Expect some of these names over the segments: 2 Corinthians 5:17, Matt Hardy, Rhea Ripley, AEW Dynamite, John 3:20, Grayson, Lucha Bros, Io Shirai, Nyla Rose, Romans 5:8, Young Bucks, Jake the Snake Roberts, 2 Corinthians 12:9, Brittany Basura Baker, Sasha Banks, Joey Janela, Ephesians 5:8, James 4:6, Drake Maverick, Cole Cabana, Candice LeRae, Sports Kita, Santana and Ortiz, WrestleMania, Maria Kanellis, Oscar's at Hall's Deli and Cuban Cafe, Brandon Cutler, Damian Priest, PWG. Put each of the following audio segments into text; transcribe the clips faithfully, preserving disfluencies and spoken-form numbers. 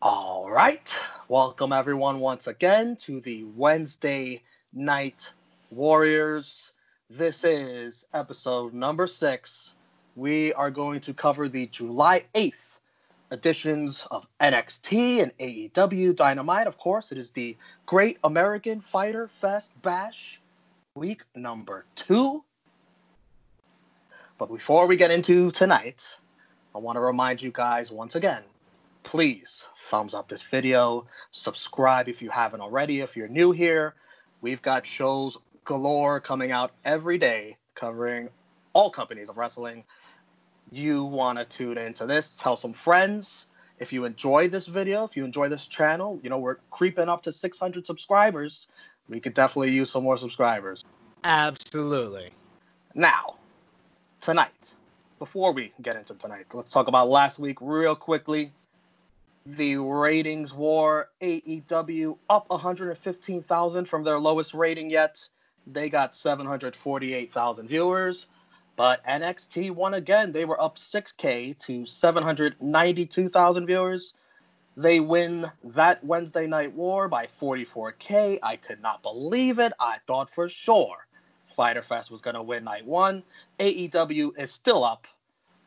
All right, welcome everyone once again to the Wednesday Night Warriors. This is episode number six. We are going to cover the July eighth editions of N X T and A E W Dynamite. Of course, it is the Great American Fyter Fest Bash, week number two. But before we get into tonight, I want to remind you guys once again, please thumbs up this video, subscribe if you haven't already. If you're new here, we've got shows galore coming out every day covering all companies of wrestling. You want to tune into this, tell some friends. If you enjoy this video, if you enjoy this channel, you know, we're creeping up to six hundred subscribers. We could definitely use some more subscribers. Absolutely. Now, tonight, before we get into tonight, let's talk about last week real quickly. The ratings war. A E W up one hundred fifteen thousand from their lowest rating yet. They got seven hundred forty-eight thousand viewers. But N X T won again. They were up six K to seven hundred ninety-two thousand viewers. They win that Wednesday Night War by forty-four K. I could not believe it. I thought for sure Fyter Fest was going to win night one. A E W is still up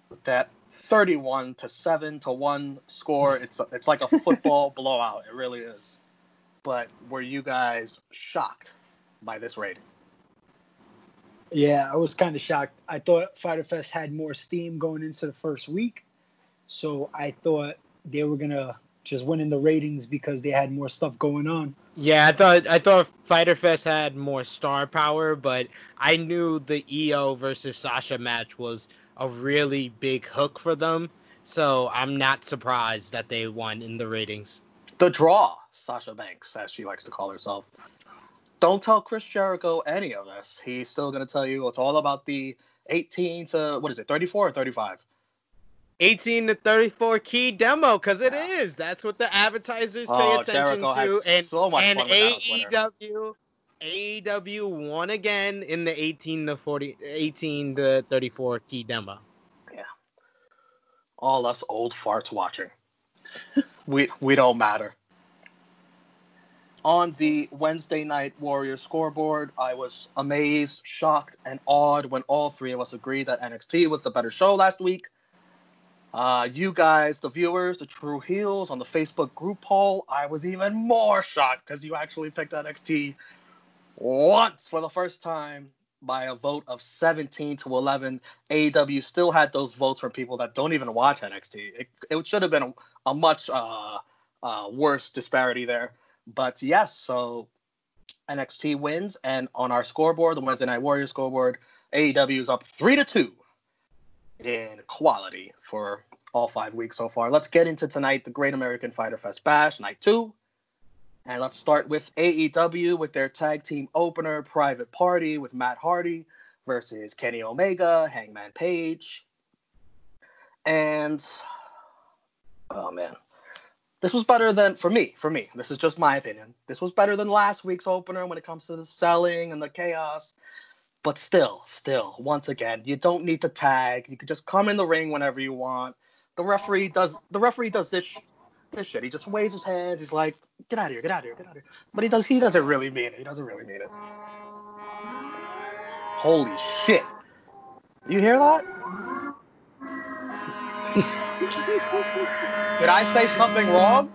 with that thirty-one to seven to one score. It's a, it's like a football blowout. It really is. But were you guys shocked by this rating? Yeah, I was kind of shocked. I thought Fyter Fest had more steam going into the first week. So I thought they were going to just win in the ratings because they had more stuff going on. Yeah, I thought I thought Fyter Fest had more star power, but I knew the E O versus Sasha match was a really big hook for them, so I'm not surprised that they won in the ratings. The draw, Sasha Banks, as she likes to call herself. Don't tell Chris Jericho any of this. He's still going to tell you it's all about the eighteen to, what is it, thirty-four or thirty-five? eighteen to thirty-four key demo, because it yeah. is. That's what the advertisers oh, pay attention Jericho to. And, so much and fun A E W, A E W won again in the eighteen to forty, eighteen to thirty-four key demo. Yeah, all us old farts watching. we we don't matter. On the Wednesday Night Warrior scoreboard, I was amazed, shocked, and awed when all three of us agreed that N X T was the better show last week. Uh, you guys, the viewers, the true heels on the Facebook group poll, I was even more shocked because you actually picked N X T once for the first time by a vote of seventeen to eleven. A E W still had those votes from people that don't even watch N X T. It, it should have been a, a much uh, uh, worse disparity there. But yes, so N X T wins. And on our scoreboard, the Wednesday Night Warrior scoreboard, A E W is up three to two. In quality for all five weeks so far. Let's get into tonight, the Great American Fyter Fest Bash, night two. And let's start with A E W with their tag team opener, Private Party, with Matt Hardy versus Kenny Omega, Hangman Page. And, oh man, this was better than, for me, for me, this is just my opinion. This was better than last week's opener when it comes to the selling and the chaos. But still, still, once again, you don't need to tag. You can just come in the ring whenever you want. The referee does the referee does this sh- this shit. He just waves his hands. He's like, get out of here, get out of here, get out of here. But he does he doesn't really mean it. He doesn't really mean it. Holy shit. You hear that? Did I say something wrong?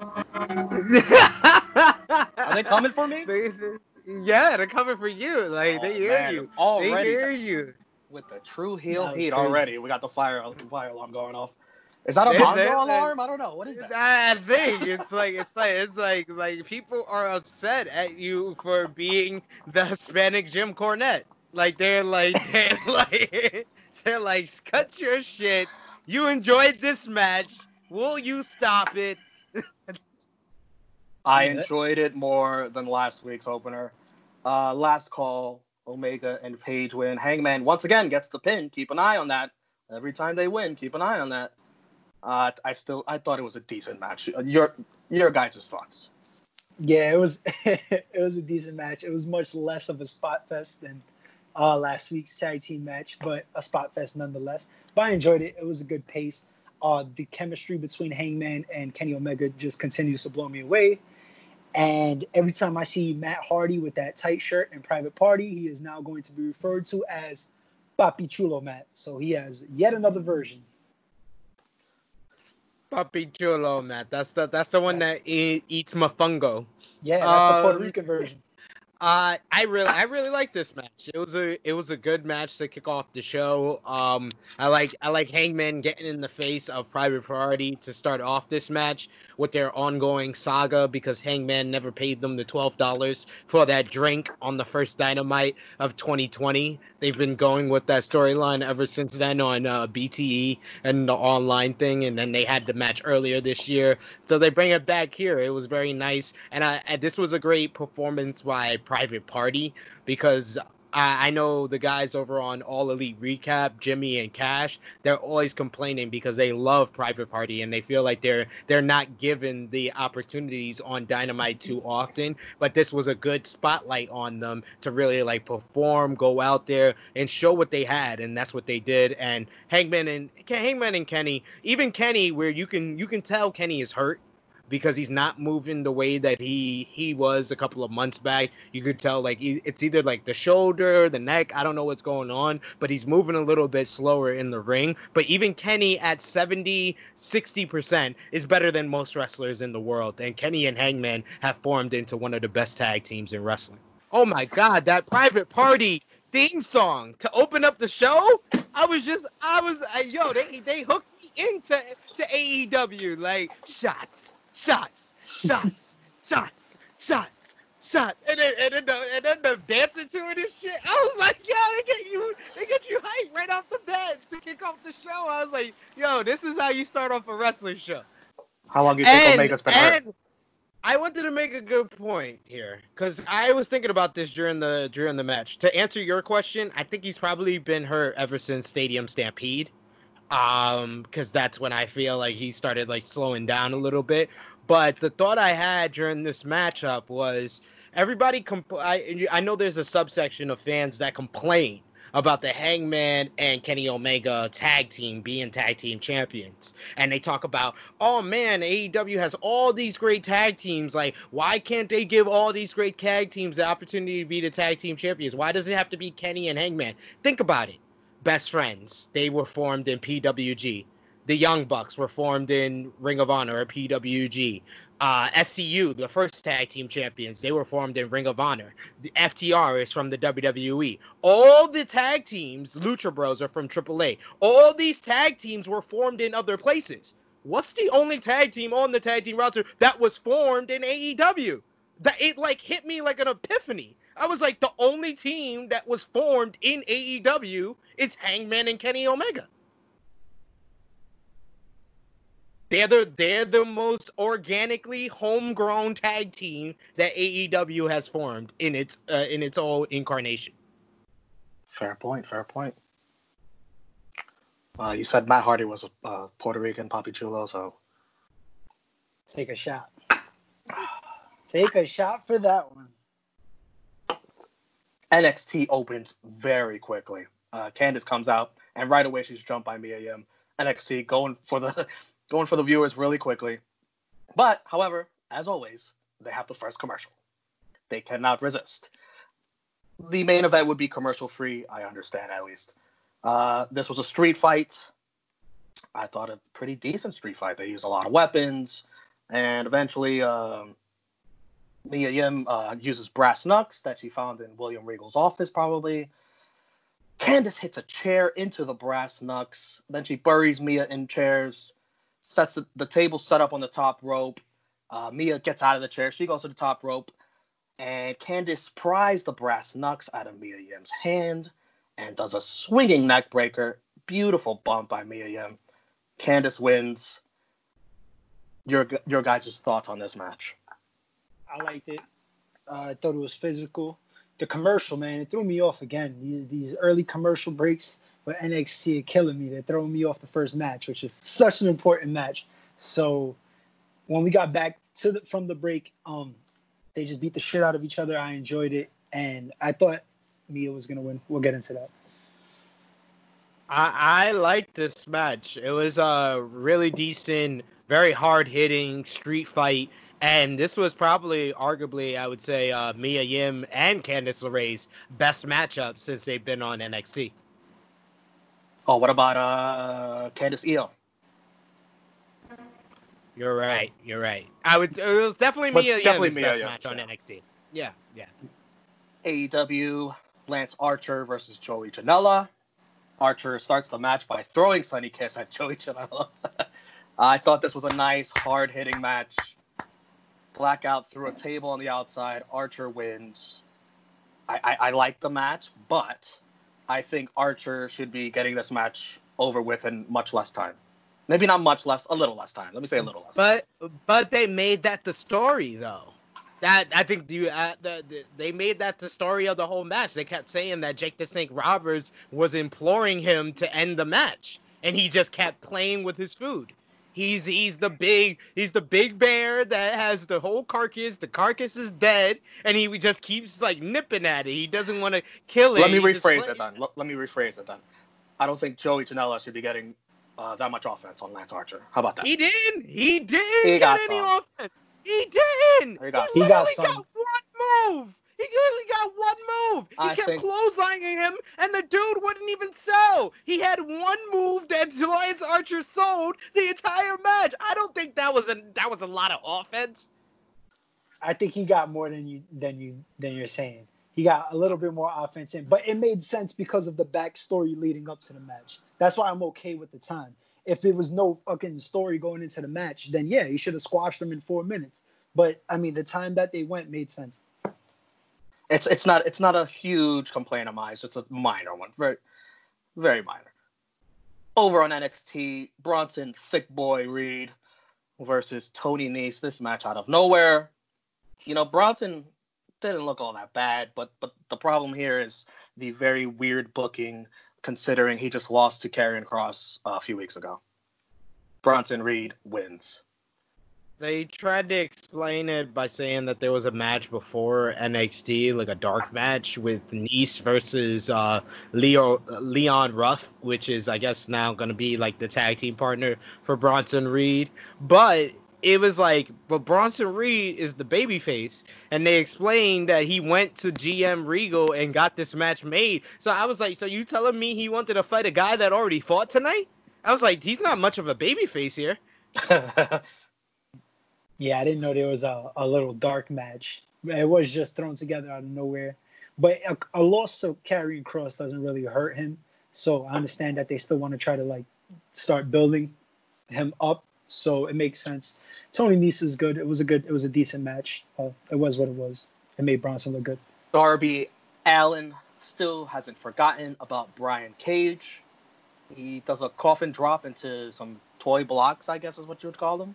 Are they coming for me? Yeah, they're coming for you. Like, oh, they hear man. you. Already, they hear you. With the true heel no, heat already. We got the fire, fire alarm going off. Is that a bomb alarm? Like, I don't know. What is that? I think it's like it's like it's like like people are upset at you for being the Hispanic Jim Cornette. Like they're like they're like they're like cut your shit. You enjoyed this match. Will you stop it? I enjoyed it more than last week's opener. Uh, last call, Omega and Page win. Hangman once again gets the pin. Keep an eye on that. Every time they win, keep an eye on that. Uh, I still, I thought it was a decent match. Your, your guys' thoughts? Yeah, it was, it was a decent match. It was much less of a spot fest than uh, last week's tag team match, but a spot fest nonetheless. But I enjoyed it. It was a good pace. Uh, the chemistry between Hangman and Kenny Omega just continues to blow me away. And every time I see Matt Hardy with that tight shirt and Private Party, he is now going to be referred to as Papi Chulo Matt. So he has yet another version. Papi Chulo Matt. That's the that's the one that e- eats mofongo. Yeah, that's um, the Puerto Rican version. Uh, I really I really like this match. It was a it was a good match to kick off the show. Um, I like I like Hangman getting in the face of Private Party to start off this match with their ongoing saga because Hangman never paid them the twelve dollars for that drink on the first Dynamite of twenty twenty. They've been going with that storyline ever since then on uh, B T E and the online thing, and then they had the match earlier this year. So they bring it back here. It was very nice, and I and this was a great performance by Private Party, because I, I know the guys over on All Elite Recap, Jimmy and Cash, they're always complaining because they love Private Party and they feel like they're they're not given the opportunities on Dynamite too often. But this was a good spotlight on them to really like perform, go out there and show what they had, and that's what they did. And Hangman and Hangman and Kenny, even Kenny, where you can you can tell Kenny is hurt, because he's not moving the way that he he was a couple of months back. You could tell, like, it's either, like, the shoulder, the neck. I don't know what's going on, but he's moving a little bit slower in the ring. But even Kenny at seventy, sixty percent is better than most wrestlers in the world. And Kenny and Hangman have formed into one of the best tag teams in wrestling. Oh, my God, that Private Party theme song to open up the show? I was just, I was, uh, yo, they, they hooked me into to A E W, like, shots. Shots, shots, shots, shots, shots, and then and then, the, and then the dancing to it and shit. I was like, yo, they get you, they get you hyped right off the bat to kick off the show. I was like, yo, this is how you start off a wrestling show. How long do you and, think Omega's been hurt? I wanted to make a good point here, because I was thinking about this during the during the match. To answer your question, I think he's probably been hurt ever since Stadium Stampede. Um, because that's when I feel like he started like slowing down a little bit. But the thought I had during this matchup was everybody. Compl- I, I know there's a subsection of fans that complain about the Hangman and Kenny Omega tag team being tag team champions. And they talk about, oh man, A E W has all these great tag teams. Like, why can't they give all these great tag teams the opportunity to be the tag team champions? Why does it have to be Kenny and Hangman? Think about it. Best Friends, they were formed in P W G. The Young Bucks were formed in Ring of Honor or P W G. Uh, S C U, the first tag team champions, they were formed in Ring of Honor. The F T R is from the W W E. All the tag teams, Lucha Bros, are from triple A. All these tag teams were formed in other places. What's the only tag team on the tag team roster that was formed in A E W? That it like hit me like an epiphany. I was like, the only team that was formed in A E W is Hangman and Kenny Omega. They're the, they're the most organically homegrown tag team that A E W has formed in its uh, in its own incarnation. Fair point, fair point. Uh, you said Matt Hardy was a uh, Puerto Rican Papi Chulo, so... Take a shot. Take a shot for that one. N X T opens very quickly. Uh, Candice comes out, and right away she's jumped by Mia Yim. N X T going for the going for the viewers really quickly. But, however, as always, they have the first commercial. They cannot resist. The main event would be commercial-free, I understand at least. Uh, this was a street fight. I thought a pretty decent street fight. They used a lot of weapons, and eventually... Um, Mia Yim uh, uses brass knucks that she found in William Regal's office, probably. Candice hits a chair into the brass knucks. Then she buries Mia in chairs, sets the, the table set up on the top rope. Uh, Mia gets out of the chair. She goes to the top rope. And Candice pries the brass knucks out of Mia Yim's hand and does a swinging neck breaker. Beautiful bump by Mia Yim. Candice wins. Your, your guys' thoughts on this match? I liked it. Uh, I thought it was physical. The commercial, man, it threw me off again. These, these early commercial breaks with N X T are killing me. They're throwing me off the first match, which is such an important match. So when we got back to the, from the break, um, they just beat the shit out of each other. I enjoyed it, and I thought Mia was going to win. We'll get into that. I, I liked this match. It was a really decent, very hard-hitting street fight. And this was probably, arguably, I would say, uh, Mia Yim and Candice LeRae's best matchup since they've been on N X T. Oh, what about uh, Candice Io? You're right. You're right. I would. It was definitely but Mia definitely Yim's Mia best Yim. match on yeah. N X T. Yeah, yeah. A E W, Lance Archer versus Joey Janela. Archer starts the match by throwing Sunny Kiss at Joey Janela. I thought this was a nice, hard-hitting match. Blackout threw a table on the outside. Archer wins. I, I, I like the match, but I think Archer should be getting this match over with in much less time. Maybe not much less, a little less time. Let me say a little less. But time. but they made that the story, though. That I think the, uh, the, the, they made that the story of the whole match. They kept saying that Jake the Snake Roberts was imploring him to end the match, and he just kept playing with his food. He's he's the big he's the big bear that has the whole carcass. The carcass is dead, and he just keeps like nipping at it. He doesn't want to kill it. Let me rephrase it then. Let, let me rephrase it then. I don't think Joey Janela should be getting uh, that much offense on Lance Archer. How about that? He didn't. He didn't he got get any some. offense. He didn't. He, got, he literally he got, got one move. He literally got one move. He I kept think... clotheslining him, and the dude wouldn't even sell. He had one move that Lance Archer sold the entire match. I don't think that was a that was a lot of offense. I think he got more than you than you than you're saying. He got a little bit more offense in, but it made sense because of the backstory leading up to the match. That's why I'm okay with the time. If it was no fucking story going into the match, then yeah, you should have squashed them in four minutes. But I mean, the time that they went made sense. It's it's not it's not a huge complaint of mine. It's just a minor one, very very minor. Over on N X T, Bronson Thick Boy Reed versus Tony Nese. This match out of nowhere. You know, Bronson didn't look all that bad, but but the problem here is the very weird booking, considering he just lost to Karrion Kross a few weeks ago. Bronson Reed wins. They tried to explain it by saying that there was a match before N X T, like a dark match with Nese versus uh, Leo Leon Ruff, which is, I guess, now going to be like the tag team partner for Bronson Reed. But it was like, but Bronson Reed is the babyface, and they explained that he went to G M Regal and got this match made. So I was like, so you telling me he wanted to fight a guy that already fought tonight? I was like, he's not much of a babyface here. Yeah, I didn't know there was a, a little dark match. It was just thrown together out of nowhere. But a, a loss to Karrion Kross doesn't really hurt him. So I understand that they still want to try to, like, start building him up. So it makes sense. Tony Nese is good. It was a good, it was a decent match. Uh, it was what it was. It made Bronson look good. Darby Allin still hasn't forgotten about Brian Cage. He does a coffin drop into some toy blocks, I guess is what you would call them.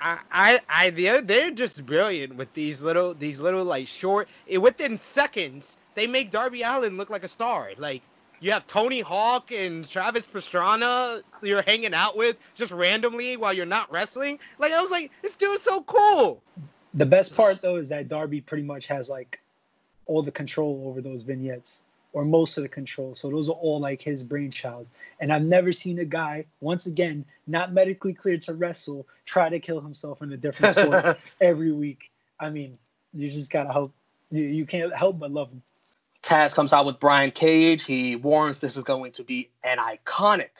I, I, I, they're, they're just brilliant with these little, these little like short. It, within seconds, they make Darby Allin look like a star. Like you have Tony Hawk and Travis Pastrana you're hanging out with just randomly while you're not wrestling. Like I was like, this dude's so cool. The best part though is that Darby pretty much has like all the control over those vignettes, or most of the control. So those are all like his brainchild. And I've never seen a guy, once again, not medically cleared to wrestle, try to kill himself in a different sport every week. I mean, you just got to help. You, you can't help but love him. Taz comes out with Brian Cage. He warns this is going to be an iconic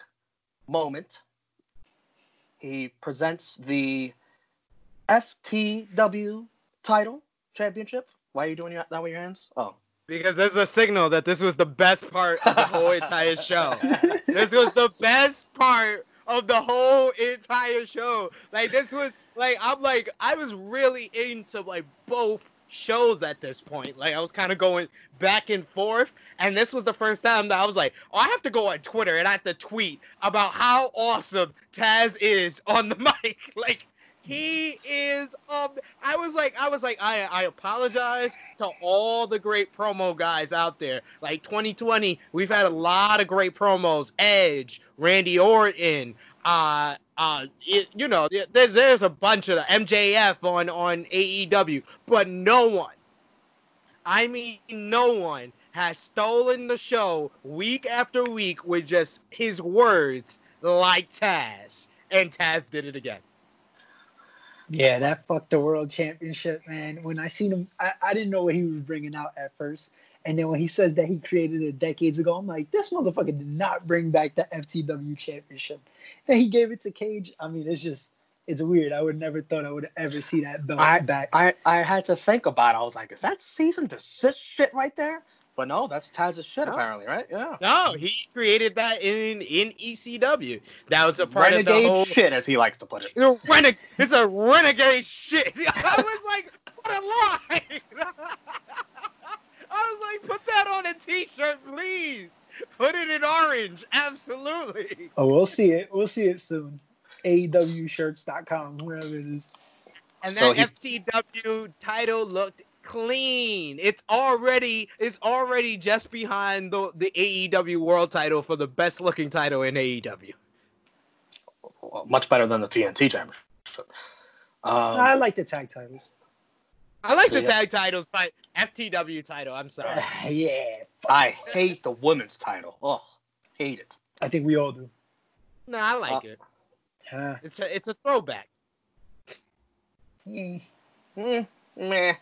moment. He presents the F T W title championship. Why are you doing that with your hands? Oh. Because this is a signal that this was the best part of the whole entire show. This was the best part of the whole entire show. Like, this was, like, I'm, like, I was really into, like, both shows at this point. Like, I was kind of going back and forth. And this was the first time that I was like, oh, I have to go on Twitter and I have to tweet about how awesome Taz is on the mic. Like, he is, um, I was like, I was like, I I apologize to all the great promo guys out there. Like twenty twenty, we've had a lot of great promos. Edge, Randy Orton, uh, uh, it, you know, there's there's a bunch of the M J F on, on A E W, but no one, I mean, no one has stolen the show week after week with just his words, like Taz. And Taz did it again. Yeah, that fucked the world championship, man. When I seen him, I, I didn't know what he was bringing out at first. And then when he says that he created it decades ago, I'm like, this motherfucker did not bring back the F T W championship. And he gave it to Cage. I mean, it's just, it's weird. I would never thought I would ever see that belt I, back. I, I had to think about it. I was like, is that season to sit shit right there? But no, that's Taz's shit, apparently, right? Yeah. No, he created that in in E C W. That was a part renegade of the whole... shit, as he likes to put it. It's a, reneg- it's a renegade shit. I was like, what a line! I was like, put that on a T-shirt, please. Put it in orange, absolutely. Oh, we'll see it. We'll see it soon. A E W shirts dot com, wherever it is. And that so he... F T W title looked clean. It's already it's already just behind the, the A E W world title for the best looking title in A E W. Well, much better than the T N T championship. Um, I like the tag titles. I like the yeah. tag titles, but F T W title, I'm sorry. Uh, yeah. I hate the women's title. Oh, hate it. I think we all do. No, I like uh, it. Huh. It's a it's a throwback. Mm. Mm. Meh.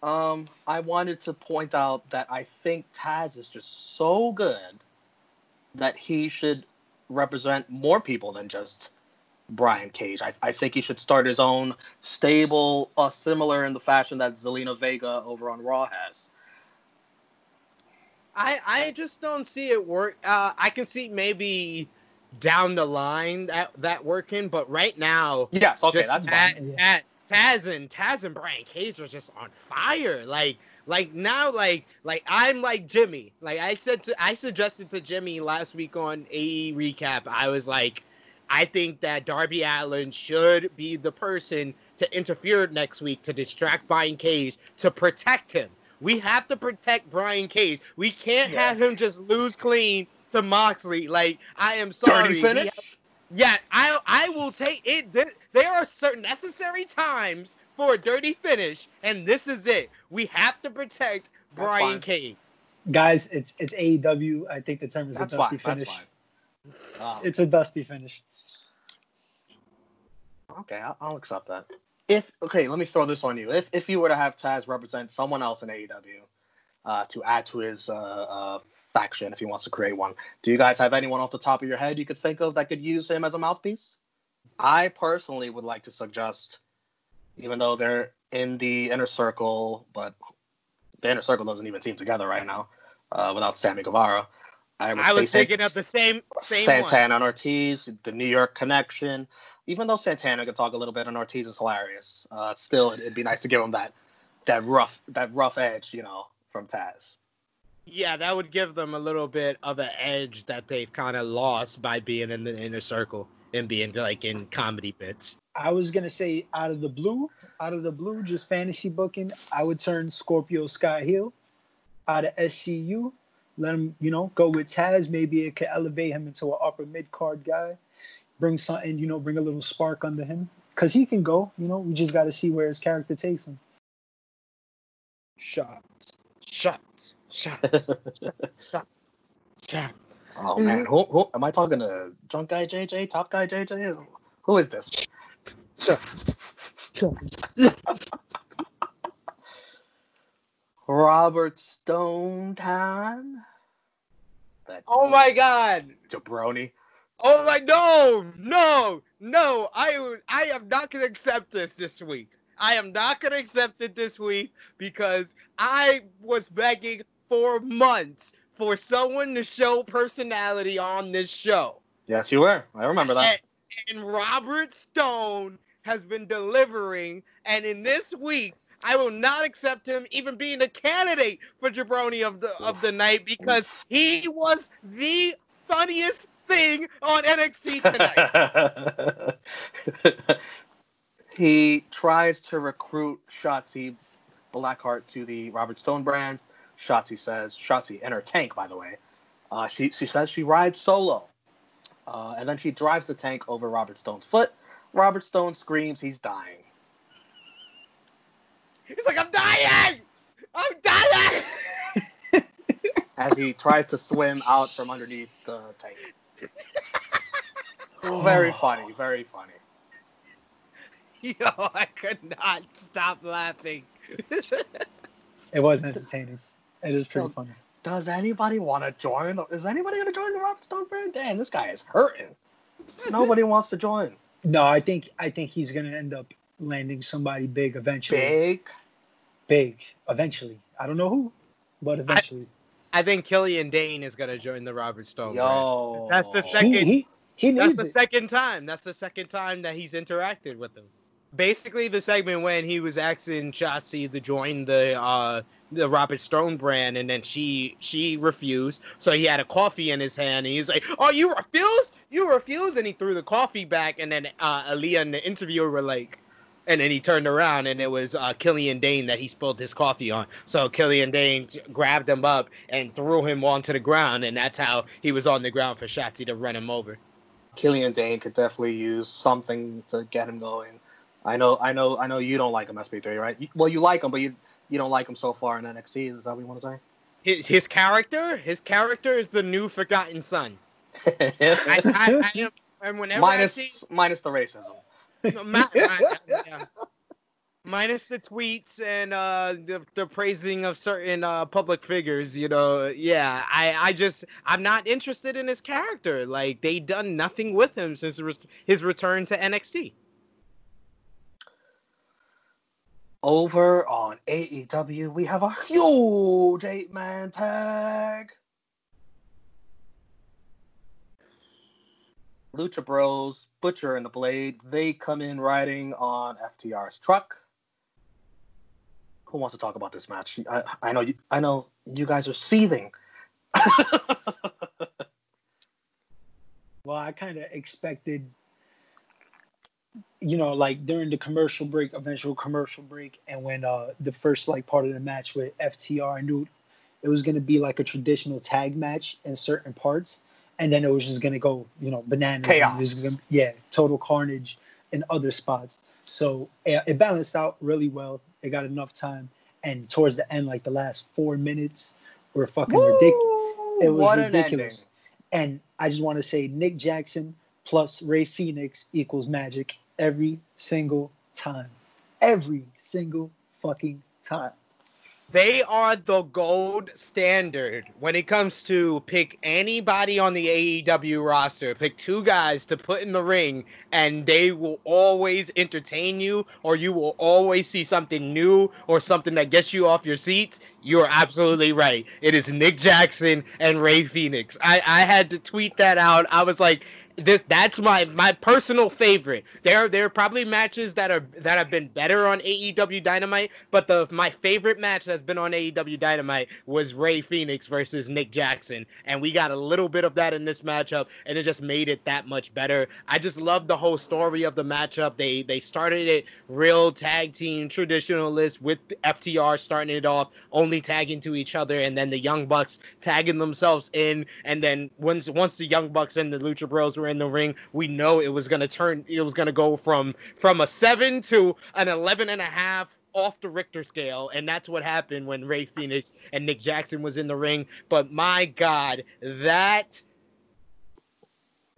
Um, I wanted to point out that I think Taz is just so good that he should represent more people than just Brian Cage. I, I think he should start his own stable, uh, similar in the fashion that Zelina Vega over on Raw has. I I just don't see it work. Uh, I can see maybe down the line that, that working, but right now, yes, okay, that's at, fine. At, Taz and Taz and Brian Cage was just on fire. Like, like now, like, like I'm like Jimmy. Like I said, to, I suggested to Jimmy last week on A E Recap. I was like, I think that Darby Allin should be the person to interfere next week to distract Brian Cage to protect him. We have to protect Brian Cage. We can't yeah. have him just lose clean to Moxley. Like, I am sorry. Dirty finish. Yeah, I I will take it. There are certain necessary times for a dirty finish, and this is it. We have to protect That's Brian fine. Cage. Guys, it's it's A E W. I think the term is That's a dusty fine. finish. That's fine. Um, it's a dusty finish. Okay, I'll, I'll accept that. If okay, let me throw this on you. If if you were to have Taz represent someone else in A E W, uh, to add to his uh. uh faction, if he wants to create one. Do you guys have anyone off the top of your head you could think of that could use him as a mouthpiece? I personally would like to suggest, even though they're in the inner circle, but the inner circle doesn't even team together right now uh, without Sammy Guevara. I, would I say was San- thinking of the same, same Santana and Ortiz, the New York connection. Even though Santana can talk a little bit and Ortiz is hilarious, uh, still it'd be nice to give him that that rough that rough edge, you know, from Taz. Yeah, that would give them a little bit of an edge that they've kind of lost by being in the inner circle and being like in comedy bits. I was going to say out of the blue, out of the blue, just fantasy booking, I would turn Scorpio Sky heel out of S C U. Let him, you know, go with Taz. Maybe it could elevate him into an upper mid-card guy. Bring something, you know, bring a little spark under him. Because he can go, you know, we just got to see where his character takes him. Shots. Shots. Shots. Stop. Shots. Oh man, who, who am I talking to? Drunk guy J J, top guy J J. Who is this? Robert Stone time. That oh my God. Jabroni. Oh my no, no, no. I I am not gonna accept this this week. I am not going to accept it this week because I was begging for months for someone to show personality on this show. Yes, you were. I remember that. And, and Robert Stone has been delivering. And in this week, I will not accept him even being a candidate for Jabroni of the of the night because he was the funniest thing on N X T tonight. He tries to recruit Shotzi Blackheart to the Robert Stone brand. Shotzi says, Shotzi in her tank, by the way. Uh, she she says she rides solo. Uh, and then she drives the tank over Robert Stone's foot. Robert Stone screams he's dying. He's like, I'm dying! I'm dying! as he tries to swim out from underneath the tank. Oh. Very funny, very funny. Yo, I could not stop laughing. It was entertaining. It is pretty so, funny. Does anybody want to join? The, is anybody going to join the Rob Stone brand? Damn, this guy is hurting. Nobody wants to join. No, I think I think he's going to end up landing somebody big eventually. Big? Big. Eventually. I don't know who, but eventually. I, I think Killian Dane is going to join the Robert Stone Yo. brand. That's the second. He, he, he needs that's the it. second time. That's the second time that he's interacted with them. Basically, the segment when he was asking Shotzi to join the uh, the Robert Stone brand, and then she she refused. So he had a coffee in his hand, and he's like, "Oh, you refuse? You refuse?" And he threw the coffee back, and then uh, Aaliyah and the interviewer were like, and then he turned around, and it was uh, Killian Dane that he spilled his coffee on. So Killian Dane grabbed him up and threw him onto the ground, and that's how he was on the ground for Shotzi to run him over. Killian Dane could definitely use something to get him going. I know, I know, I know. You don't like him, S P three, right? You, well, you like him, but you you don't like him so far in N X T. Is that what you want to say? His his character, his character is the new forgotten son. I, I, I am, and whenever minus, I see, minus the racism, my, my, yeah. minus the tweets and uh, the the praising of certain uh, public figures. You know, yeah. I, I just I'm not interested in his character. Like they done nothing with him since his return to N X T. Over on A E W, we have a huge eight-man tag. Lucha Bros, Butcher and the Blade, they come in riding on F T R's truck. Who wants to talk about this match? I, I know you, I know you guys are seething. Well, I kind of expected... You know, like during the commercial break, eventual commercial break, and when uh, the first like part of the match with F T R, I knew it was going to be like a traditional tag match in certain parts, and then it was just going to go, you know, bananas. Chaos. Gonna, yeah, total carnage in other spots. So it, it balanced out really well. It got enough time, and towards the end, like the last four minutes were fucking Woo! ridiculous. It was what ridiculous. An and I just want to say Nick Jackson plus Rey Fénix equals magic every single time. Every single fucking time. They are the gold standard when it comes to pick anybody on the A E W roster. Pick two guys to put in the ring, and they will always entertain you, or you will always see something new or something that gets you off your seats. You are absolutely right. It is Nick Jackson and Rey Fénix. I, I had to tweet that out. I was like... This that's my, my personal favorite. There there are probably matches that are that have been better on A E W Dynamite, but the my favorite match that's been on A E W Dynamite was Rey Fénix versus Nick Jackson, and we got a little bit of that in this matchup, and it just made it that much better. I just love the whole story of the matchup. They they started it real tag team traditionalist with F T R starting it off, only tagging to each other, and then the Young Bucks tagging themselves in, and then once once the Young Bucks and the Lucha Bros were in the ring, we know it was going to turn, it was going to go from from a seven to an eleven and a half off the Richter scale, and that's what happened when Rey Fénix and Nick Jackson was in the ring. But my God, that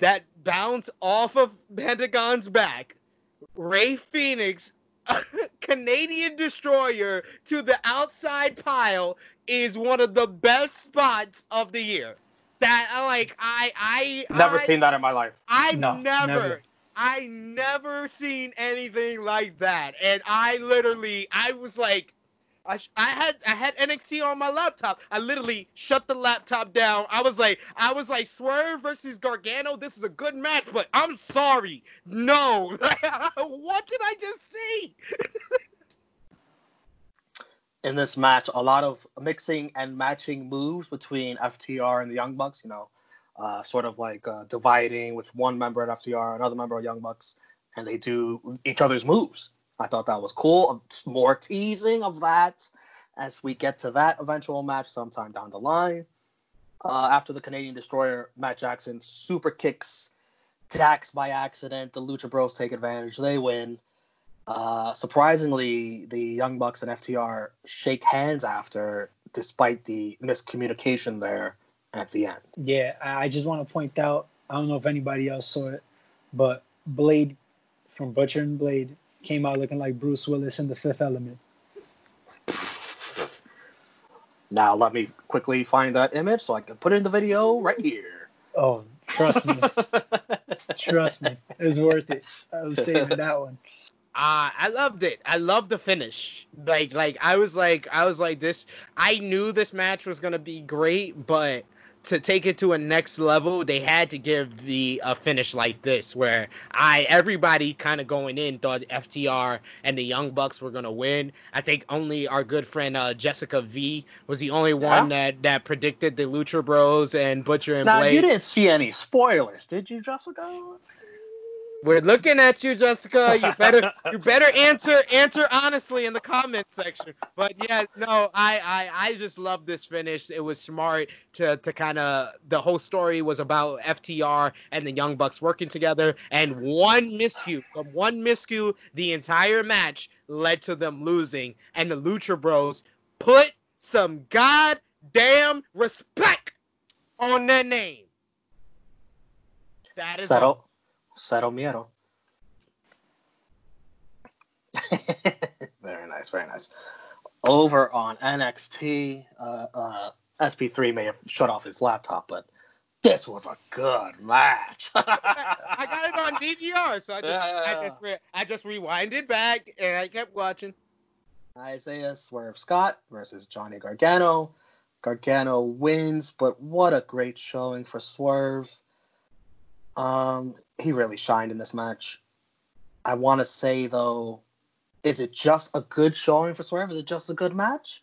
that bounce off of Pentagon's back, Rey Fénix Canadian Destroyer to the outside pile is one of the best spots of the year. That, like, I, I... Never I, seen that in my life. I've no, never, never, I never seen anything like that. And I literally, I was like, I, I had, I had N X T on my laptop. I literally shut the laptop down. I was like, I was like, Swerve versus Gargano, this is a good match, but I'm sorry. No. What did I just see? In this match, a lot of mixing and matching moves between F T R and the Young Bucks, you know, uh, sort of like uh, dividing with one member at F T R, another member at Young Bucks, and they do each other's moves. I thought that was cool. More teasing of that as we get to that eventual match sometime down the line. Uh, after the Canadian Destroyer, Matt Jackson super kicks Dax by accident. The Lucha Bros take advantage. They win. Uh, surprisingly, the Young Bucks and F T R shake hands after despite the miscommunication there at the end. Yeah, I just want to point out, I don't know if anybody else saw it, but Blade from Butcher and Blade came out looking like Bruce Willis in The Fifth Element. Now let me quickly find that image so I can put it in the video right here. Oh, trust me. Trust me. It was worth it. I was saving that one. Uh, I loved it. I loved the finish. Like, like I was like, I was like this. I knew this match was going to be great, but to take it to a next level, they had to give the a finish like this, where I everybody kind of going in thought F T R and the Young Bucks were gonna win. I think only our good friend uh, Jessica V was the only one yeah. that, that predicted the Lucha Bros and Butcher and now, Blade. Now you didn't see any spoilers, did you, Jessica? We're looking at you, Jessica. You better you better answer answer honestly in the comment section. But yeah, no, I, I, I just love this finish. It was smart to to kind of the whole story was about F T R and the Young Bucks working together, and one miscue, one miscue, the entire match led to them losing, and the Lucha Bros put some goddamn respect on their name. That is settle. Settle Miedo. Very nice, very nice. Over on N X T, uh, uh, S P three may have shut off his laptop, but this was a good match. I got it on D V R, so I just, yeah. I, just re- I just rewinded back and I kept watching. Isaiah Swerve Scott versus Johnny Gargano. Gargano wins, but what a great showing for Swerve. Um, he really shined in this match. I want to say, though, is it just a good showing for Swerve? Is it just a good match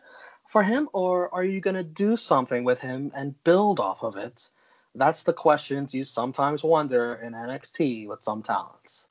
for him? Or are you going to do something with him and build off of it? That's the questions you sometimes wonder in N X T with some talents.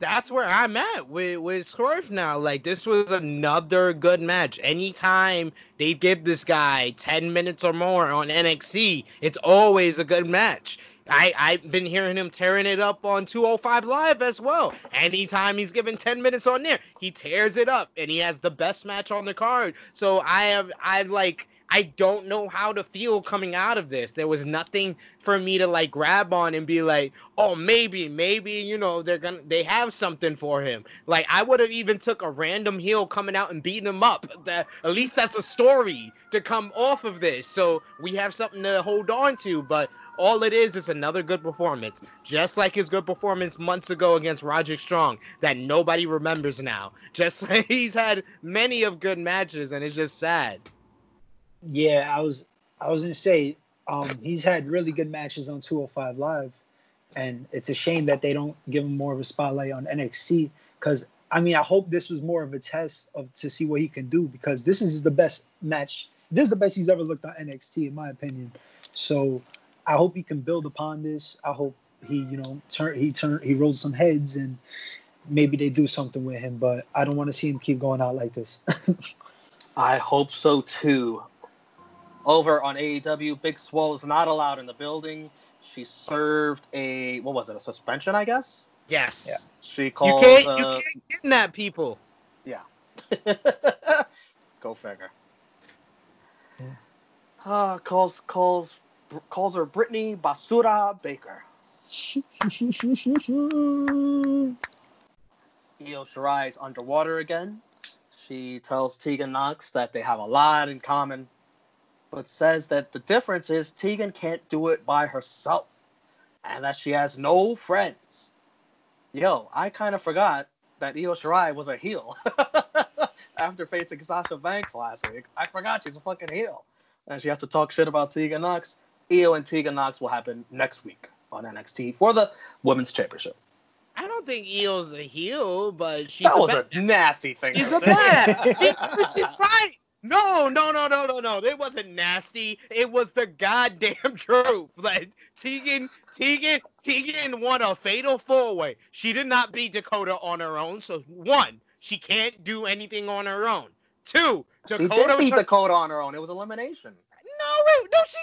That's where I'm at with, with Swerve now. Like, this was another good match. Anytime they give this guy ten minutes or more on N X T, it's always a good match. I, I've been hearing him tearing it up on two oh five Live as well. Anytime he's given ten minutes on there, he tears it up, and he has the best match on the card. So I have, I like... I don't know how to feel coming out of this. There was nothing for me to like grab on and be like, oh, maybe, maybe, you know, they're gonna, they have something for him. Like, I would have even took a random heel coming out and beating him up. That, at least that's a story to come off of this. So we have something to hold on to, but all it is is another good performance, just like his good performance months ago against Roderick Strong that nobody remembers now. Just like he's had many of good matches, and it's just sad. Yeah, I was I was going to say, um, he's had really good matches on two oh five Live, and it's a shame that they don't give him more of a spotlight on N X T, because, I mean, I hope this was more of a test of to see what he can do, because this is the best match. This is the best he's ever looked on N X T, in my opinion. So I hope he can build upon this. I hope he, you know, turn he turn, he rolls some heads, and maybe they do something with him, but I don't want to see him keep going out like this. I hope so, too. Over on A E W, Big Swole is not allowed in the building. She served a, what was it, a suspension, I guess? Yes. Yeah. She called... You can't, uh, you can't kidnap people. Yeah. Go figure. Yeah. Uh, calls, calls, calls her Brittany Basura Baker. Io Shirai is underwater again. She tells Tegan Nox that they have a lot in common, but says that the difference is Tegan can't do it by herself and that she has no friends. Yo, I kind of forgot that Io Shirai was a heel. After facing Sasha Banks last week, I forgot she's a fucking heel. And she has to talk shit about Tegan Nox. Io and Tegan Nox will happen next week on N X T for the Women's Championship. I don't think Io's a heel, but she's that a That was bad. a nasty thing. She's a bad. She's right. No, no, no, no, no, no. It wasn't nasty. It was the goddamn truth. Like, Tegan, Tegan, Tegan won a fatal four-way. She did not beat Dakota on her own. So, one, she can't do anything on her own. Two, Dakota... She did beat Dakota on her own. It was elimination. No, no, she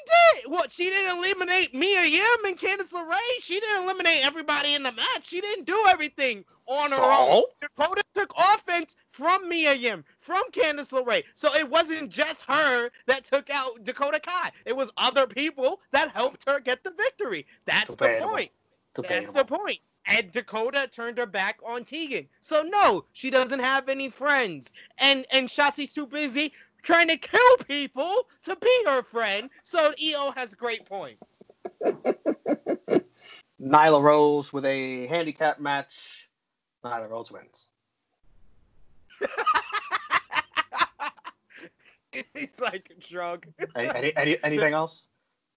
What? What? She didn't eliminate Mia Yim and Candice LeRae. She didn't eliminate everybody in the match. She didn't do everything on so? her own. Dakota took offense from Mia Yim, from Candice LeRae. So it wasn't just her that took out Dakota Kai. It was other people that helped her get the victory. That's Debatable. the point. Debatable. That's the point. And Dakota turned her back on Tegan. So no, she doesn't have any friends. And and Shotzi's too busy trying to kill people to be her friend. So E O has great points. Nyla Rose with a handicap match. Nyla Rose wins. He's like drunk. any, any, anything else?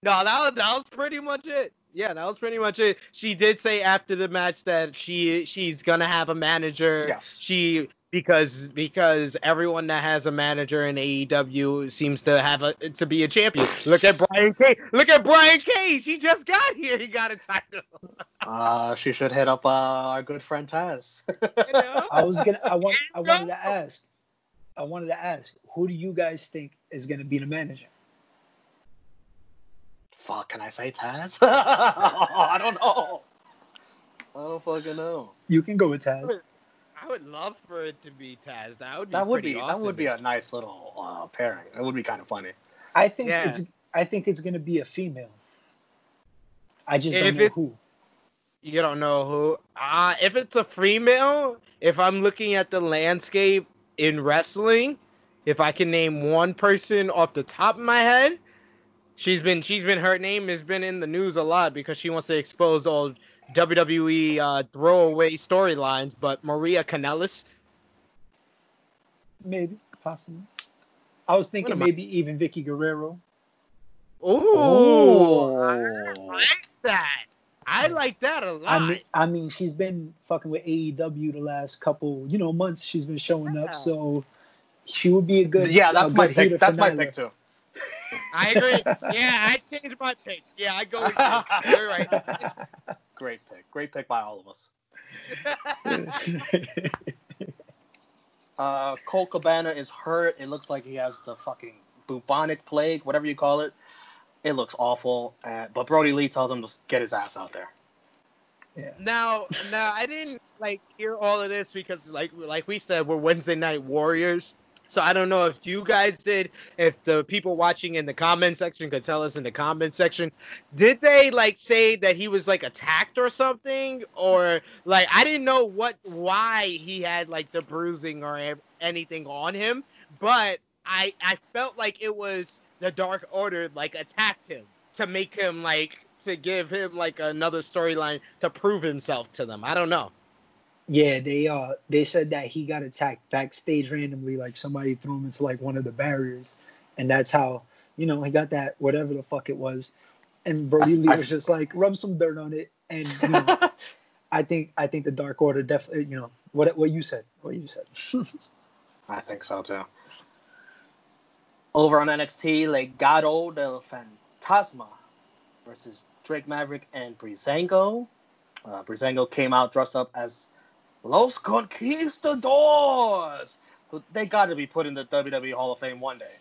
No, that was, that was pretty much it. Yeah, that was pretty much it. She did say after the match that she she's gonna have a manager. Yes. She because because everyone that has a manager in A E W seems to have a to be a champion. Look at Brian Cage. Look at Brian Cage. He just got here. He got a title. uh, she should hit up uh, our good friend Taz. You know? I was gonna. I want. I wanted to ask. I wanted to ask. Who do you guys think is gonna be the manager? Fuck, can I say Taz? oh, I don't know. I don't fucking know. You can go with Taz. I would, I would love for it to be Taz. That would be that would pretty be, awesome. That would be a nice little uh, pairing. That would be kind of funny. I think yeah. it's I think it's gonna be a female. I just if don't know it, who. You don't know who. Uh, if it's a female, if I'm looking at the landscape in wrestling, if I can name one person off the top of my head. She's been, she's been, her name has been in the news a lot because she wants to expose all W W E uh, throwaway storylines, but Maria Kanellis? Maybe, possibly. I was thinking maybe I? even Vicky Guerrero. Ooh, Ooh. I like that. I like that a lot. I mean, I mean, she's been fucking with A E W the last couple, you know, months she's been showing yeah. up, so she would be a good Yeah, that's good my pick. That's my pick, too. I agree. Yeah, I changed my pick. Yeah, I go with you. You're right. Great pick. Great pick by all of us. uh, Cole Cabana is hurt. It looks like he has the fucking bubonic plague, whatever you call it. It looks awful. Uh, but Brody Lee tells him to get his ass out there. Yeah. Now, now I didn't like hear all of this because, like, like we said, we're Wednesday Night Warriors. So I don't know if you guys did, if the people watching in the comment section could tell us in the comment section, did they like say that he was like attacked or something, or like I didn't know what why he had like the bruising or anything on him, but I I felt like it was the Dark Order like attacked him to make him like to give him like another storyline to prove himself to them. I don't know. Yeah, they uh they said that he got attacked backstage randomly, like somebody threw him into like one of the barriers, and that's how, you know, he got that whatever the fuck it was, and Brody Lee was just like rub some dirt on it, and you know, I think I think the Dark Order definitely, you know, what what you said, what you said. I think so too. Over on N X T, Legado del Fantasma versus Drake Maverick and Breezango. Uh, Breezango came out dressed up as Los Conquistadors! They got to be put in the W W E Hall of Fame one day.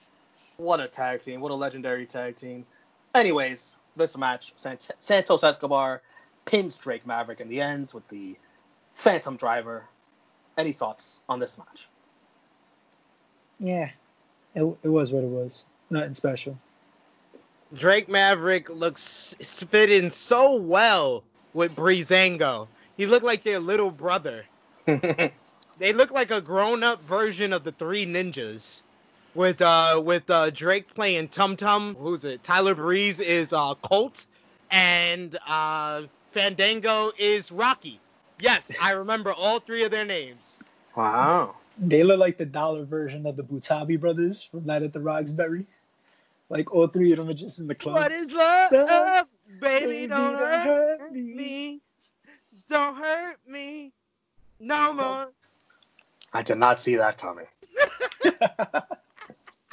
What a tag team. What a legendary tag team. Anyways, this match, Sant- Santos Escobar pins Drake Maverick in the end with the Phantom Driver. Any thoughts on this match? Yeah, it, it was what it was. Nothing special. Drake Maverick looks fit in so well with Breezango. He looked like their little brother. They look like a grown-up version of the Three Ninjas, with uh with uh Drake playing Tum Tum. Who's it? Tyler Breeze is uh Colt, and uh Fandango is Rocky. Yes, I remember all three of their names. Wow. They look like the dollar version of the Butabi brothers from Night at the Roxbury. Like all three of them are just in the club. What is love, love baby, baby? Don't, don't hurt, hurt me. me. Don't hurt me no more. I did not see that coming.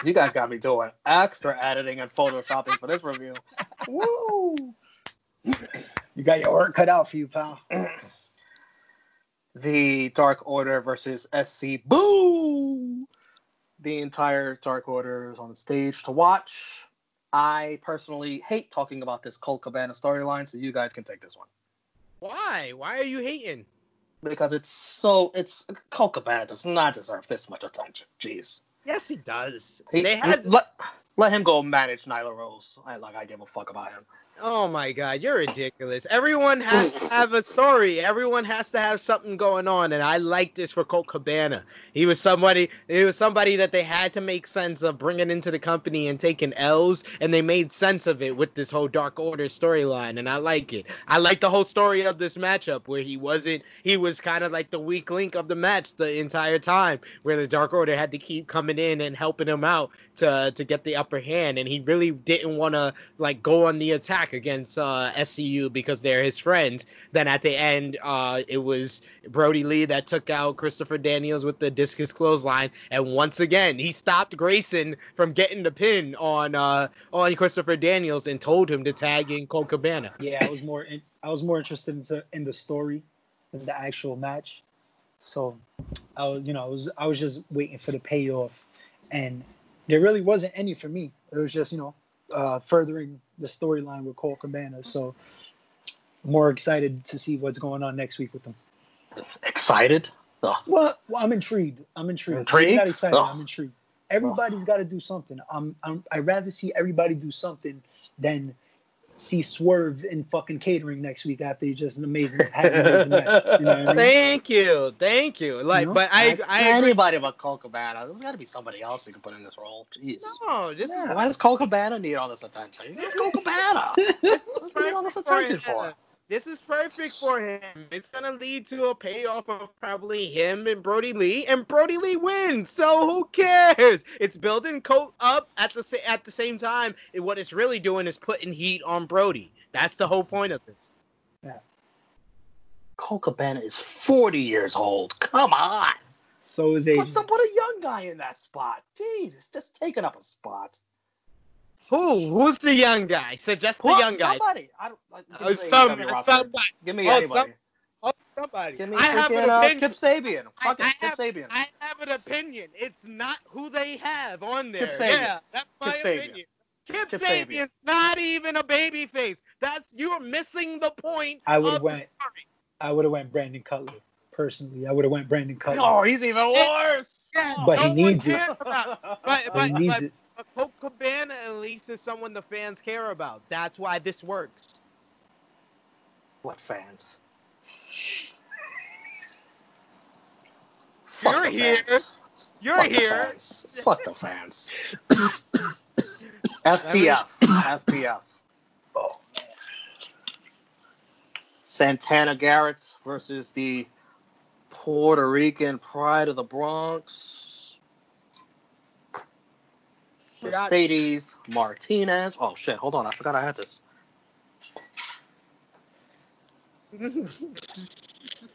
You guys got me doing extra editing and photoshopping for this review. Woo! You got your work cut out for you, pal. The Dark Order versus S C Boo! The entire Dark Order is on the stage to watch. I personally hate talking about this Cole Cabana storyline, so you guys can take this one. Why? Why are you hating? Because it's so, it's, Cole Cabana does not deserve this much attention. Jeez. Yes, he does. He, they had let, let him go manage Nyla Rose. I like. I give a fuck about him. Oh my God, you're ridiculous. Everyone has to have a story. Everyone has to have something going on, and I like this for Colt Cabana. He was somebody. He was somebody that they had to make sense of bringing into the company and taking L's, and they made sense of it with this whole Dark Order storyline, and I like it. I like the whole story of this matchup where he wasn't. He was kind of like the weak link of the match the entire time, where the Dark Order had to keep coming in and helping him out to to get the upper hand, and he really didn't want to like go on the attack against uh, S C U because they're his friends. Then at the end, uh, it was Brody Lee that took out Christopher Daniels with the discus clothesline, and once again, he stopped Grayson from getting the pin on uh, on Christopher Daniels and told him to tag in Cole Cabana. Yeah, I was more in, I was more interested in the, in the story than the actual match. So, I was you know I was I was just waiting for the payoff, and there really wasn't any for me. It was just you know. Uh, furthering the storyline with Cole Cabana, so more excited to see what's going on next week with them. Excited? Ugh. Well, well, I'm intrigued. I'm intrigued. Intrigued? I'm not excited. Ugh. I'm intrigued. Everybody's got to do something. I'm, I'm. I'd rather see everybody do something than see Swerve in fucking catering next week after you just an amazing. Had an amazing match, you know what I mean? Thank you, thank you. Like, you know, but I, I, I anybody but Cole Cabana. There's got to be somebody else you can put in this role. Jeez. No, this yeah. is why does Cole Cabana need all this attention? He's Cole Cabana. What's need all this attention for? Him. This is perfect for him. It's gonna lead to a payoff of probably him and Brody Lee, and Brody Lee wins. So who cares? It's building Colt up at the at the same time. And what it's really doing is putting heat on Brody. That's the whole point of this. Yeah. Colt Cabana is forty years old. Come on. So is Adrian. Put some put a young guy in that spot. Jeez, it's just taking up a spot. Who? Who's the young guy? Suggest what? The young guy. Somebody. I don't, like, oh, somebody. Somebody. Give me oh, anybody. Some, oh, somebody. Give me I have an uh, opinion. Kip Sabian. Fuck I, it, I Kip have, Sabian. I have an opinion. It's not who they have on there. Yeah, that's my Kip opinion. Sabian. Kip, Kip Sabian's Sabian. Not even a baby face. That's you're missing the point. I would have went. Story. I would have went Brandon Cutler. Personally, I would have went Brandon Cutler. Oh, he's even worse. It, yeah, but, no he needs it. But, but, but he needs but, it. Colt Cabana at least is someone the fans care about. That's why this works. What fans? You're here. Fans. You're Fuck here. The Fuck the fans. F T F. F T F. Oh. Santana Garrett versus the Puerto Rican Pride of the Bronx. Mercedes Martinez. Oh, shit. Hold on. I forgot I had this.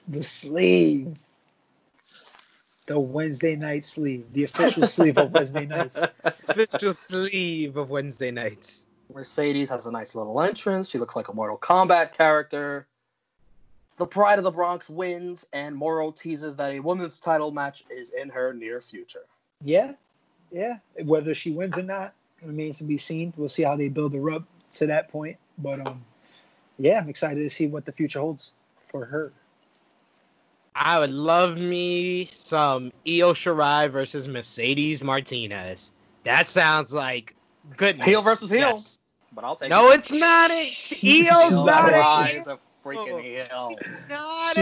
The sleeve. The Wednesday night sleeve. The official sleeve of Wednesday nights. Official sleeve of Wednesday nights. Mercedes has a nice little entrance. She looks like a Mortal Kombat character. The Pride of the Bronx wins, and Moro teases that a women's title match is in her near future. Yeah. Yeah, whether she wins or not remains to be seen. We'll see how they build her up to that point. But, um, yeah, I'm excited to see what the future holds for her. I would love me some Io Shirai versus Mercedes Martinez. That sounds like goodness. Heel versus heel. Yes. But I'll take no, it. No, it's not it. Io's not a heel. She's a freaking heel.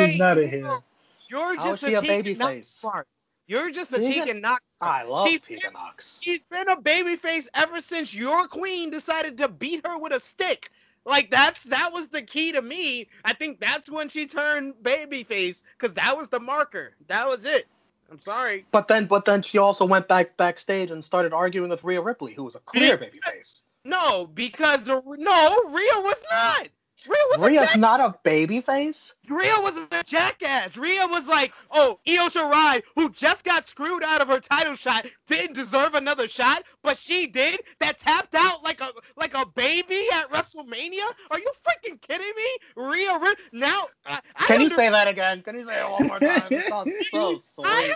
She's not a heel. You're just a babyface. You're just a Tegan Nox. I love she's Tegan been, Nox. She's been a babyface ever since your queen decided to beat her with a stick. Like, that's that was the key to me. I think that's when she turned babyface, because that was the marker. That was it. I'm sorry. But then but then she also went back backstage and started arguing with Rhea Ripley, who was a clear because, babyface. No, because, no, Rhea was not. Rhea was Rhea's a not a baby face? Rhea was a jackass. Rhea was like, oh, Io Shirai, who just got screwed out of her title shot, didn't deserve another shot, but she did. That tapped out like a like a baby at WrestleMania? Are you freaking kidding me? Rhea, Rhea now... I, I Can under- you say that again? Can you say it one more time? It sounds so sweet. I,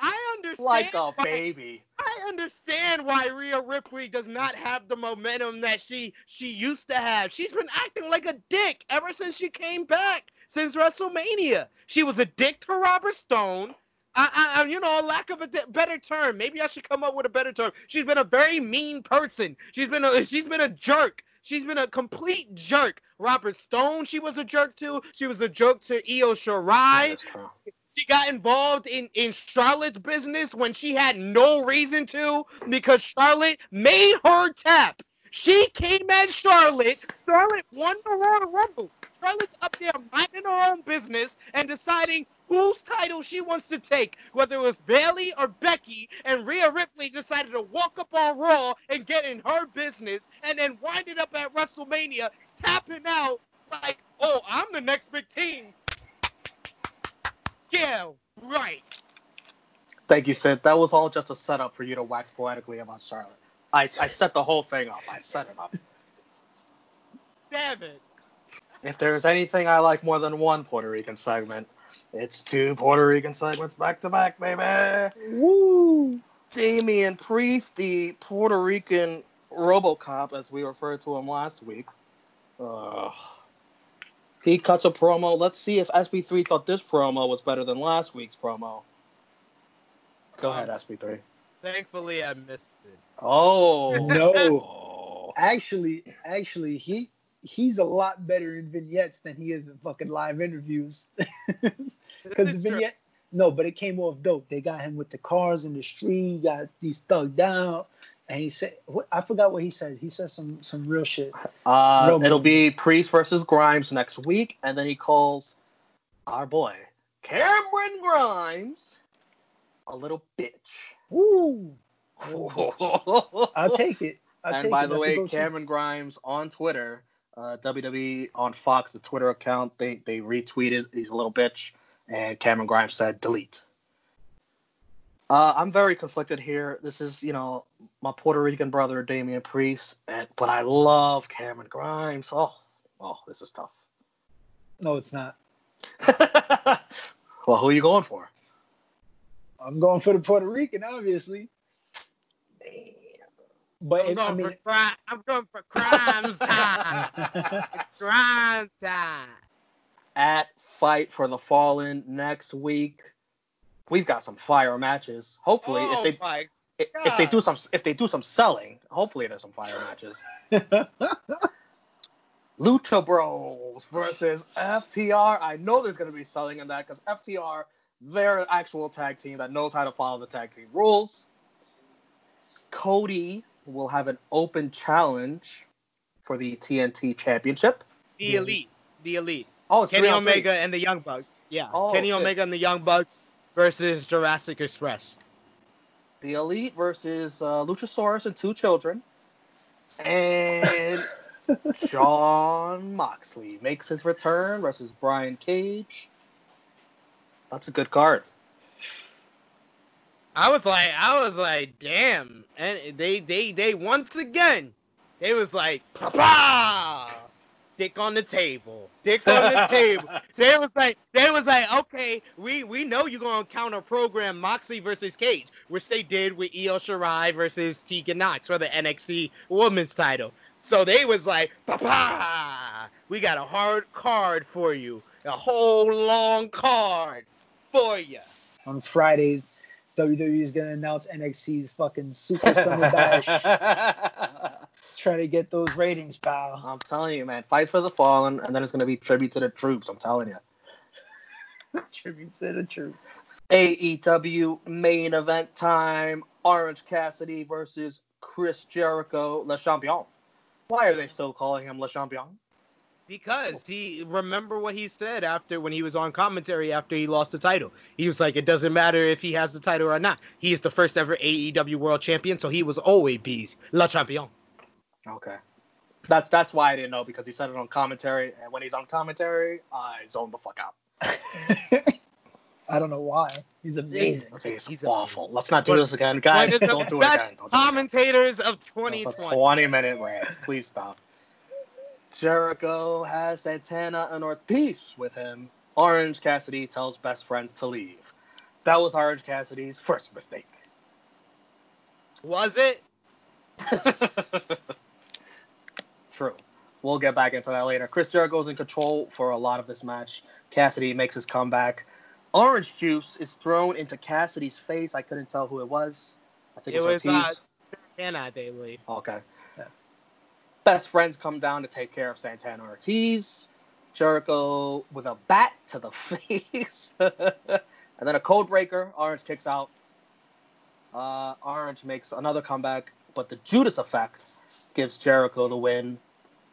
I understand. Like a baby. I understand. understand why Rhea Ripley does not have the momentum that she she used to have. She's been acting like a dick ever since she came back, since WrestleMania. She was a dick to Robert Stone. I, I, you know, a lack of a de- better term. Maybe I should come up with a better term. She's been a very mean person. She's been a, she's been a jerk. She's been a complete jerk. Robert Stone, she was a jerk to. She was a jerk to Io Shirai. Yeah, she got involved in, in Charlotte's business when she had no reason to, because Charlotte made her tap. She came at Charlotte. Charlotte won the Royal Rumble. Charlotte's up there minding her own business and deciding whose title she wants to take, whether it was Bayley or Becky, and Rhea Ripley decided to walk up on Raw and get in her business, and then winded up at WrestleMania tapping out like, oh, I'm the next big team. Yeah, right. Thank you, Sid. That was all just a setup for you to wax poetically about Charlotte. I, I set the whole thing up. I set it up. Damn it. If there's anything I like more than one Puerto Rican segment, it's two Puerto Rican segments back to back, baby. Woo! Damian Priest, the Puerto Rican RoboCop, as we referred to him last week. Ugh. He cuts a promo. Let's see if S B three thought this promo was better than last week's promo. Go ahead, S B three. Thankfully, I missed it. Oh no! Actually, actually, he. He's a lot better in vignettes than he is in fucking live interviews. Because the vignette, true. No, but it came off dope. They got him with the cars in the street, got these thugged down, and he said, what, I forgot what he said. He said some some real shit. Uh, real it'll movie. Be Priest versus Grimes next week, and then he calls our boy Cameron Grimes a little bitch. Woo! I'll take it. I'll and take by it. the That's way, Cameron Grimes on Twitter. Uh, W W E on Fox, the Twitter account, they they retweeted, he's a little bitch, and Cameron Grimes said, delete. Uh, I'm very conflicted here. This is, you know, my Puerto Rican brother, Damian Priest, and, but I love Cameron Grimes. Oh, oh, this is tough. No, it's not. Well, who are you going for? I'm going for the Puerto Rican, obviously. Man. But I'm, if, going I mean, for cri- I'm going for Crimes Time. Crimes Time. At Fight for the Fallen next week, we've got some fire matches. Hopefully, oh if they if, if they do some if they do some selling, hopefully there's some fire matches. Lucha Bros versus F T R. I know there's gonna be selling in that because F T R, they're an actual tag team that knows how to follow the tag team rules. Cody will have an open challenge for the T N T Championship. The Elite. The Elite. Oh, it's Kenny Omega and the Young Bucks. Yeah. Oh, Kenny shit. Omega and the Young Bucks versus Jurassic Express. The Elite versus uh, Luchasaurus and two children. And John Moxley makes his return versus Brian Cage. That's a good card. I was like, I was like, damn, and they, they, they once again, they was like, pa, dick on the table, dick on the table. They was like, they was like, okay, we, we know you're gonna counter program Moxley versus Cage, which they did with Io Shirai versus Tegan Nox for the N X T Women's Title. So they was like, pa, we got a hard card for you, a whole long card for you. On Friday, W W E is going to announce N X T's fucking Super Summer Bash. Trying to get those ratings, pal. I'm telling you, man. Fight for the Fallen, and then it's going to be Tribute to the Troops. I'm telling you. Tribute to the Troops. A E W main event time. Orange Cassidy versus Chris Jericho, Le Champion. Why are they still calling him Le Champion? Because he, remember what he said after when he was on commentary after he lost the title. He was like, it doesn't matter if he has the title or not. He is the first ever A E W World Champion, so he was always be Le Champion. Okay. That's that's why I didn't know, because he said it on commentary. And when he's on commentary, I zone the fuck out. I don't know why. He's amazing. He's, he's awful. Amazing. Let's not do this again, guys. Don't do, don't do it again. Commentators of twenty twenty. It's a twenty-minute rant. Please stop. Jericho has Santana and Ortiz with him. Orange Cassidy tells best friends to leave. That was Orange Cassidy's first mistake. Was it? True. We'll get back into that later. Chris Jericho's in control for a lot of this match. Cassidy makes his comeback. Orange juice is thrown into Cassidy's face. I couldn't tell who it was. I think it, it was Ortiz. Uh, Santana, they believe. Okay. Yeah. Best friends come down to take care of Santana Ortiz. Jericho with a bat to the face. And then a code breaker. Orange kicks out. Uh, Orange makes another comeback. But the Judas effect gives Jericho the win.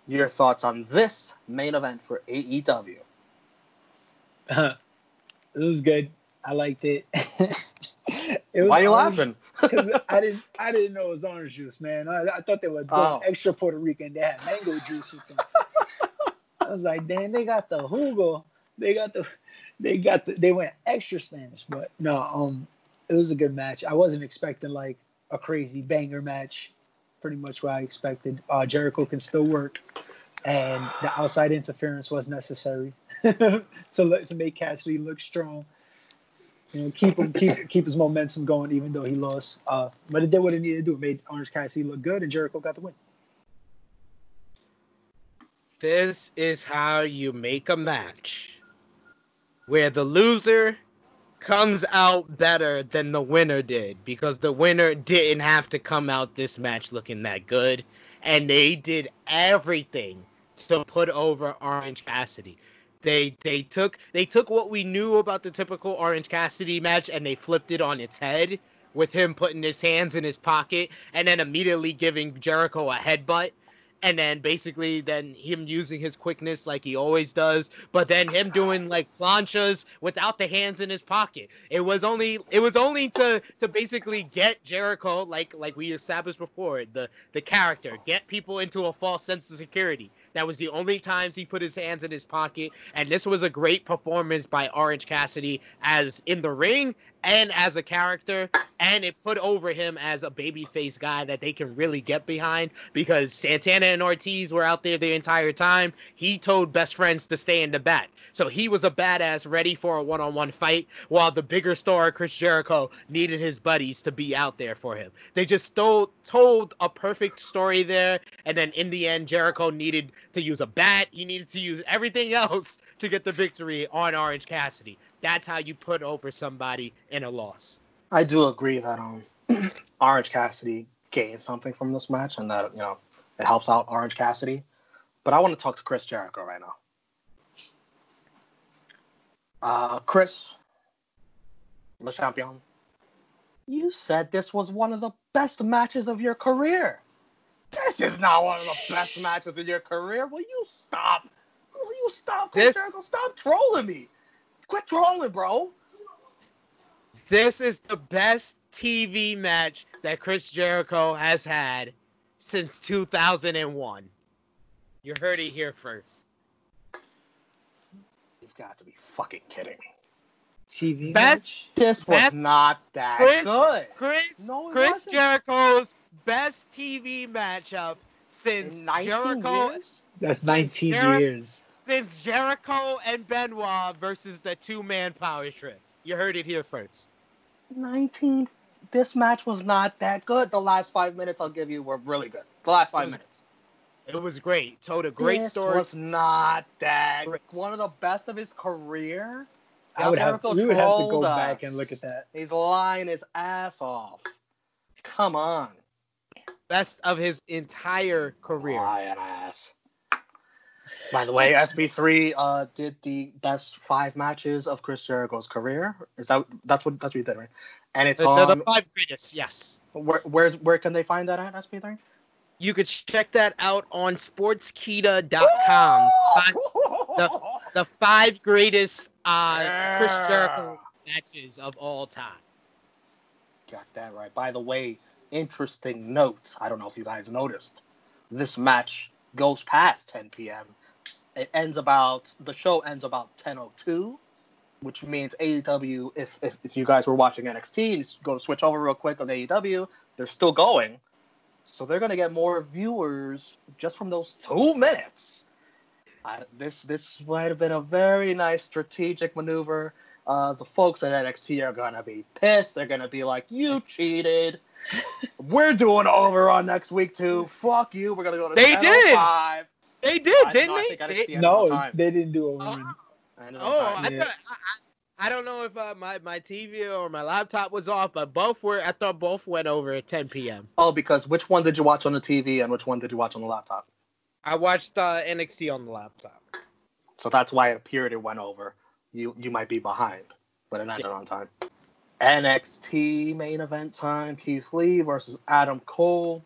Your thoughts on this main event for A E W? Uh, it was good. I liked it. It was Why are you orange, laughing? Because I didn't, I didn't know it was orange juice, man. I, I thought they were doing oh. extra Puerto Rican. They had mango juice with them. I was like, damn, they got the jugo. They got the, they got the, they went extra Spanish. But no, um, it was a good match. I wasn't expecting like a crazy banger match. Pretty much what I expected. Uh, Jericho can still work, and the outside interference was necessary to to make Cassidy look strong. You know, keep him keep keep his momentum going, even though he lost. Uh, but it did what it needed to do. It made Orange Cassidy look good, and Jericho got the win. This is how you make a match where the loser comes out better than the winner did, because the winner didn't have to come out this match looking that good, and they did everything to put over Orange Cassidy. They they took they took what we knew about the typical Orange Cassidy match and they flipped it on its head with him putting his hands in his pocket and then immediately giving Jericho a headbutt. And then basically then him using his quickness like he always does. But then him doing like planchas without the hands in his pocket. It was only it was only to, to basically get Jericho, like like we established before, the, the character. Get people into a false sense of security. That was the only times he put his hands in his pocket. And this was a great performance by Orange Cassidy as in the ring and as a character, and it put over him as a babyface guy that they can really get behind, because Santana and Ortiz were out there the entire time. He told best friends to stay in the back. So he was a badass ready for a one-on-one fight, while the bigger star, Chris Jericho, needed his buddies to be out there for him. They just told, told a perfect story there, and then in the end, Jericho needed to use a bat. He needed to use everything else to get the victory on Orange Cassidy. That's how you put over somebody in a loss. I do agree that um, Orange Cassidy gained something from this match, and that, you know, it helps out Orange Cassidy. But I want to talk to Chris Jericho right now. Uh, Chris, Le Champion, you said this was one of the best matches of your career. This is not one of the best matches of your career. Will you stop? Will you stop, Chris this- Jericho? Stop trolling me. Quit trolling, bro. This is the best T V match that Chris Jericho has had since two thousand one. You heard it here first. You've got to be fucking kidding me. T V best, match? This was best, not that Chris, good. Chris, no, Chris wasn't. Jericho's best T V matchup since Jericho. Years? That's nineteen Jer- years. Since Jericho and Benoit versus the two-man power trip. You heard it here first. nineteen This match was not that good. The last five minutes I'll give you were really good. The last five it was, minutes. It was great. Told a great this story. This was not that great. One of the best of his career. I would have, we would have to go us. back and look at that. He's lying his ass off. Come on. Best of his entire career. Lying ass. By the way, S B three uh, did the best five matches of Chris Jericho's career. Is that that's what that's what you did, right? And it's the, on the five greatest, yes. Where where's where can they find that at, S B three? You could check that out on sports kita dot com. the, the five greatest uh, yeah. Chris Jericho matches of all time. Got that right. By the way, interesting note. I don't know if you guys noticed this match. Goes past ten p.m. It ends about the show ends about ten oh two, which means A E W. If, if if you guys were watching N X T, and go to switch over real quick on A E W. They're still going, so they're gonna get more viewers just from those two minutes. I, this this might have been a very nice strategic maneuver uh, the folks at N X T are going to be pissed. They're going to be like, you cheated. We're doing over on next week, too. Fuck you. We're going to go to they did. five. They did, I didn't they? they, they no, time. they didn't do over. Uh, oh, I, yeah. thought, I, I don't know if uh, my, my T V or my laptop was off, but both were. I thought both went over at ten p.m. Oh, because which one did you watch on the T V and which one did you watch on the laptop? I watched uh, N X T on the laptop. So that's why it appeared it went over. You you might be behind, but it ended yeah. on time. N X T main event time, Keith Lee versus Adam Cole.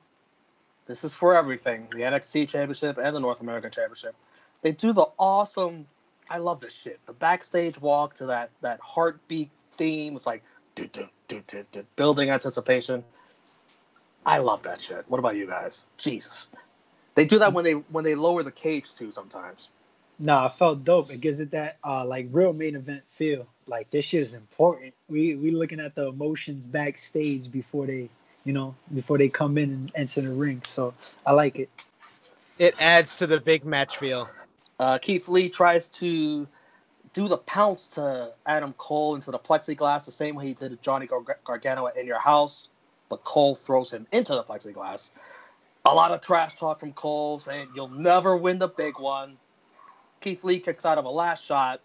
This is for everything, the N X T Championship and the North American Championship. They do the awesome, I love this shit, the backstage walk to that, that heartbeat theme. It's like, do-do-do-do-do, building anticipation. I love that shit. What about you guys? Jesus. They do that when they when they lower the cage, too, sometimes. Nah, it felt dope. It gives it that, uh, like, real main event feel. Like, this shit is important. We we looking at the emotions backstage before they, you know, before they come in and enter the ring. So, I like it. It adds to the big match feel. Uh, Keith Lee tries to do the pounce to Adam Cole into the plexiglass the same way he did to Johnny Gar- Gargano at In Your House. But Cole throws him into the plexiglass. A lot of trash talk from Cole saying, you'll never win the big one. Keith Lee kicks out of a last shot,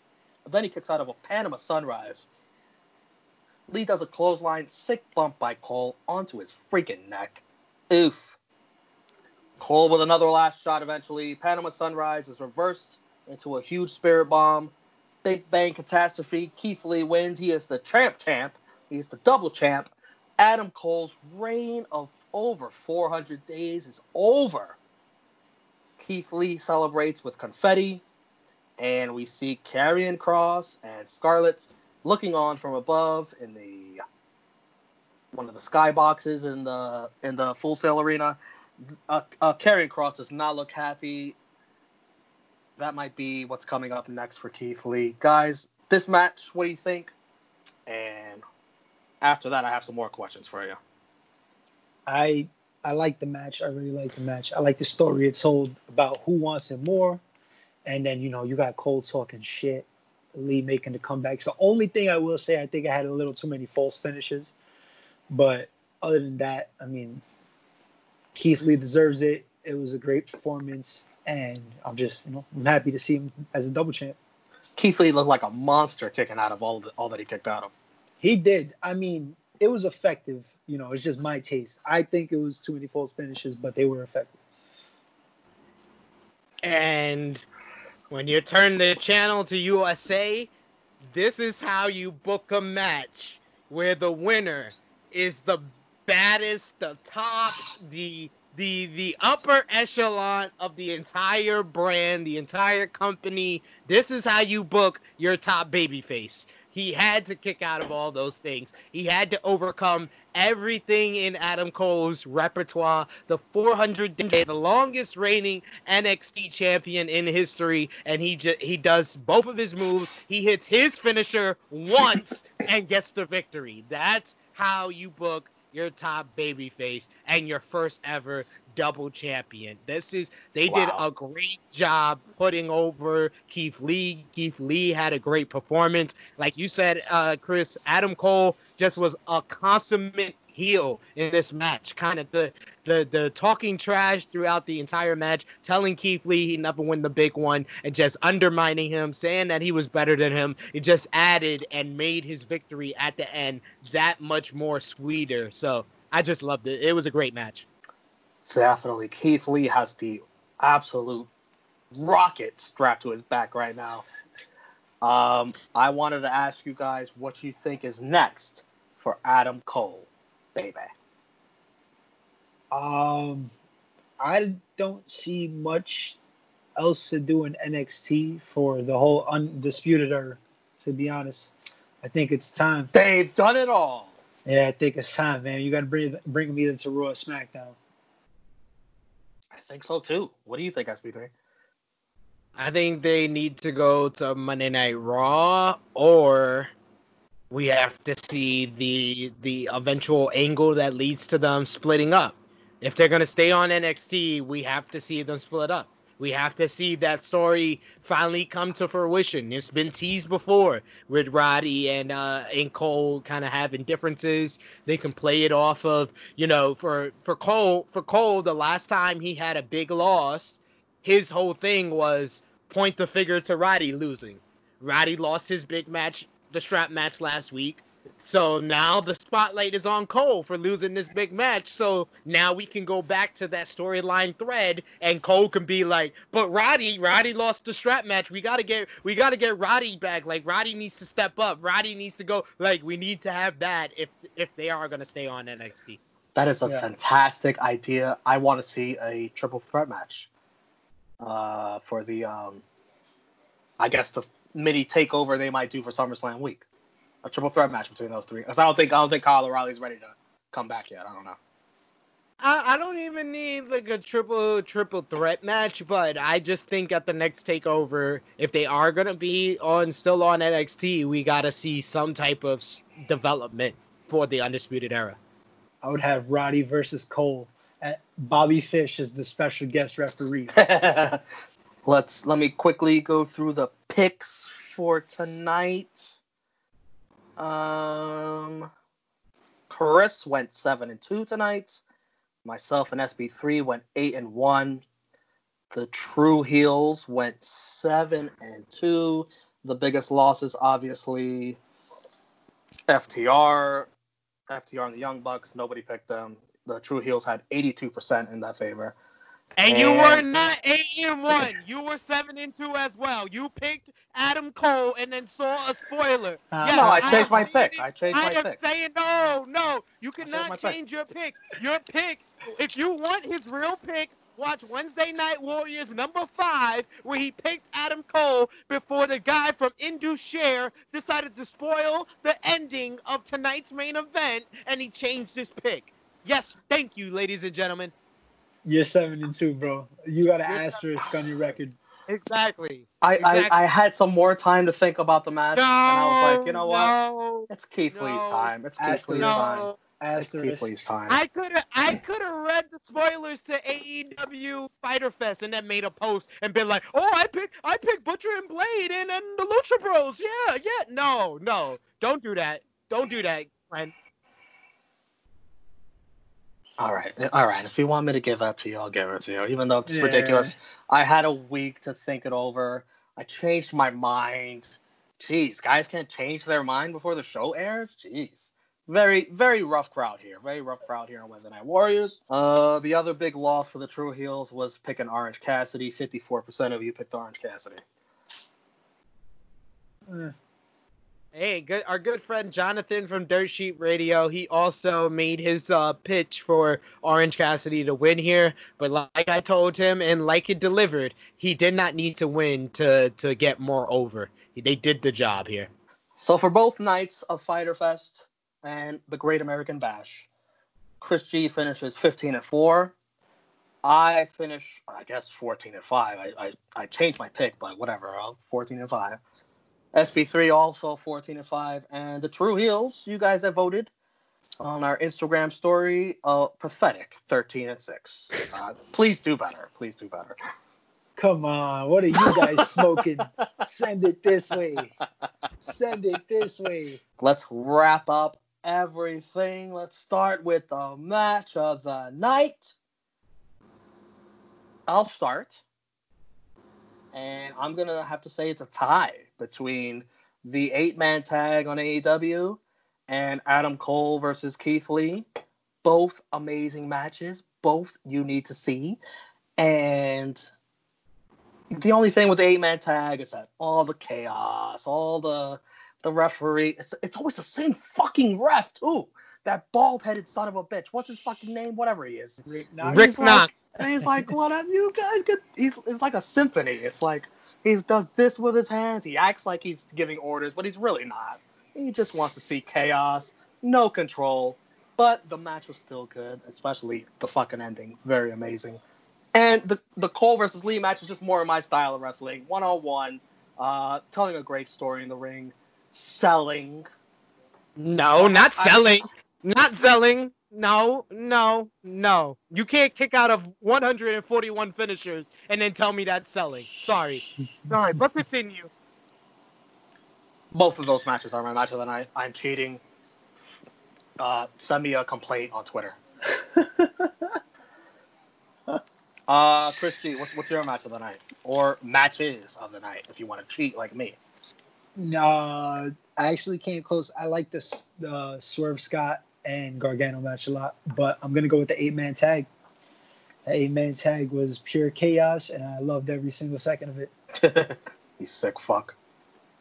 and then he kicks out of a Panama Sunrise. Lee does a clothesline, sick bump by Cole onto his freaking neck. Oof. Cole with another last shot eventually. Panama Sunrise is reversed into a huge spirit bomb. Big Bang Catastrophe. Keith Lee wins. He is the champ champ. He is the double champ. Adam Cole's reign of over four hundred days is over. Keith Lee celebrates with confetti. And we see Karrion Kross and Scarlett looking on from above in the one of the skyboxes in the in the Full Sail Arena. Uh, uh, Karrion Kross does not look happy. That might be what's coming up next for Keith Lee. Guys, this match, what do you think? And after that, I have some more questions for you. I I like the match. I really like the match. I like the story it told about who wants it more. And then, you know, you got Cole talking shit, Lee making the comebacks. The only thing I will say, I think I had a little too many false finishes. But other than that, I mean, Keith Lee deserves it. It was a great performance. And I'm just, you know, I'm happy to see him as a double champ. Keith Lee looked like a monster kicking out of all, the, all that he kicked out of. He did. I mean, it was effective. You know, it's just my taste. I think it was too many false finishes, but they were effective. And when you turn the channel to U S A, this is how you book a match where the winner is the baddest, the top, the the the upper echelon of the entire brand, the entire company. This is how you book your top babyface. He had to kick out of all those things. He had to overcome everything in Adam Cole's repertoire. The four hundred day, the longest reigning N X T champion in history, and he ju- he does both of his moves. He hits his finisher once and gets the victory. That's how you book your top babyface and your first ever double champion. This is they wow. did a great job putting over Keith Lee. Keith Lee had a great performance. Like you said, uh, Chris, Adam Cole just was a consummate heel in this match. Kind of the, the the talking trash throughout the entire match, telling Keith Lee he never win the big one and just undermining him, saying that he was better than him. It just added and made his victory at the end that much more sweeter. So I just loved it. It was a great match. Definitely. Keith Lee has the absolute rocket strapped to his back right now. Um, I wanted to ask you guys what you think is next for Adam Cole, baby. Um, I don't see much else to do in N X T for the whole Undisputed Era, to be honest. I think it's time. They've done it all. Yeah, I think it's time, man. You got to bring, bring him either to Raw or SmackDown. I think so, too. What do you think, S B three? I think they need to go to Monday Night Raw, or we have to see the the eventual angle that leads to them splitting up. If they're going to stay on N X T, we have to see them split up. We have to see that story finally come to fruition. It's been teased before with Roddy and uh, and Cole kind of having differences. They can play it off of, you know, for for Cole, for Cole, the last time he had a big loss, his whole thing was point the finger to Roddy losing. Roddy lost his big match, the strap match last week. So now the spotlight is on Cole for losing this big match. So now we can go back to that storyline thread, and Cole can be like, but Roddy, Roddy lost the strap match. We got to get, we got to get Roddy back. Like, Roddy needs to step up. Roddy needs to go. Like, we need to have that if, if they are going to stay on N X T. That is a yeah. fantastic idea. I want to see a triple threat match uh, for the, um, I guess, the mini takeover they might do for SummerSlam week. A triple threat match between those three. Because I don't think I don't think Kyle O'Reilly's ready to come back yet. I don't know. I, I don't even need like a triple triple threat match, but I just think at the next takeover, if they are gonna be on still on N X T, we gotta see some type of development for the Undisputed Era. I would have Roddy versus Cole. Bobby Fish is the special guest referee. Let's let me quickly go through the picks for tonight. Um, Chris went seven and two tonight. Myself and S B three went eight and one. The True Heels went seven and two. The biggest losses, obviously, F T R, F T R and the Young Bucks. Nobody picked them. The True Heels had eighty-two percent in that favor. And, and you were not eight and one. You were seven and two as well. You picked Adam Cole and then saw a spoiler. Uh, yeah, no, I changed I my pick. I changed I my pick. I am saying no, no. You cannot change pick. your pick. Your pick. If you want his real pick, watch Wednesday Night Warriors number five, where he picked Adam Cole before the guy from Indu Share decided to spoil the ending of tonight's main event, and he changed his pick. Yes, thank you, ladies and gentlemen. You're seven and two, bro. You got an You're asterisk seven. on your record. Exactly. I, exactly. I I had some more time to think about the match, no, and I was like, you know no, what? It's Keith no, Lee's time. It's Keith Lee's no. time. Asterisk. It's Keith Lee's time. I could have I could have read the spoilers to A E W Fyter Fest and then made a post and been like, oh, I picked I picked Butcher and Blade and and the Lucha Bros. Yeah, yeah. No, no, don't do that. Don't do that, friend. All right, all right. If you want me to give that to you, I'll give it to you, even though it's yeah. ridiculous. I had a week to think it over. I changed my mind. Jeez, guys can't change their mind before the show airs? Jeez. Very, very rough crowd here. Very rough crowd here on Wednesday Night Warriors. Uh, the other big loss for the True Heels was picking Orange Cassidy. fifty-four percent of you picked Orange Cassidy. Mm. Hey, good, our good friend Jonathan from Dirt Sheet Radio, he also made his uh, pitch for Orange Cassidy to win here. But like I told him and like it delivered, he did not need to win to, to get more over. They did the job here. So for both nights of Fyter Fest and the Great American Bash, Chris G finishes fifteen and four. I finish, I guess, fourteen and five. I, I, I changed my pick, but whatever, fourteen and five. S P three also fourteen and five, and the True Heels, you guys have voted on our Instagram story, uh, pathetic thirteen and six. Uh, please do better. Please do better. Come on, what are you guys smoking? Send it this way. Send it this way. Let's wrap up everything. Let's start with the match of the night. I'll start. And I'm going to have to say it's a tie between the eight-man tag on A E W and Adam Cole versus Keith Lee. Both amazing matches. Both you need to see. And the only thing with the eight-man tag is that all the chaos, all the the referee. It's, it's always the same fucking ref, too. That bald-headed son of a bitch. What's his fucking name? Whatever he is. Rick Knox. Rick Knox. And he's like, what up, you guys? Get... He's, it's like a symphony. It's like he does this with his hands. He acts like he's giving orders, but he's really not. He just wants to see chaos. No control. But the match was still good, especially the fucking ending. Very amazing. And the, the Cole versus Lee match was just more of my style of wrestling. One-on-one. Uh, telling a great story in the ring. Selling. No, not selling. I, I, Not selling, No, no, no. You can't kick out of one hundred forty-one finishers and then tell me that's selling. Sorry. Sorry, but continue. Both of those matches are my match of the night. I'm cheating. Uh, send me a complaint on Twitter. uh, Chris G, what's, what's your match of the night? Or matches of the night, if you want to cheat like me. No, uh, I actually came close. I like the uh, Swerve Scott and Gargano match a lot, but I'm gonna go with the eight-man tag. The eight-man tag was pure chaos, and I loved every single second of it. You sick fuck.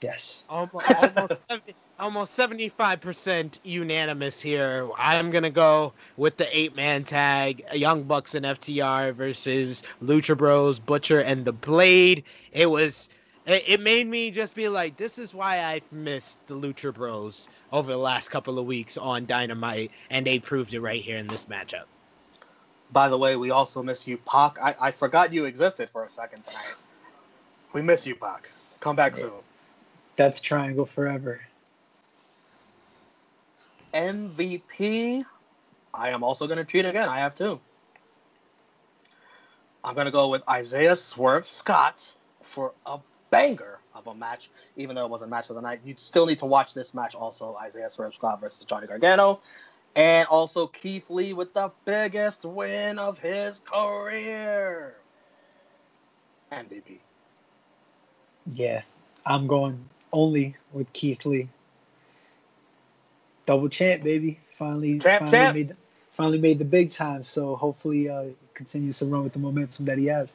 Yes. Almost, almost, seventy, almost seventy-five percent unanimous here. I'm gonna go with the eight-man tag: Young Bucks and F T R versus Lucha Bros, Butcher and the Blade. It was. It made me just be like, this is why I've missed the Lucha Bros over the last couple of weeks on Dynamite, and they proved it right here in this matchup. By the way, we also miss you, Pac. I, I forgot you existed for a second tonight. We miss you, Pac. Come back soon. Death Triangle forever. M V P. I am also going to cheat again. I have two. I'm going to go with Isaiah Swerve Scott for a banger of a match, even though it was a match of the night. You'd still need to watch this match also, Isaiah Swerve Scott versus Johnny Gargano. And also Keith Lee with the biggest win of his career. M V P. Yeah, I'm going only with Keith Lee. Double champ, baby. Finally, champ, finally, champ. Made, finally made the big time, so hopefully uh, continues to run with the momentum that he has.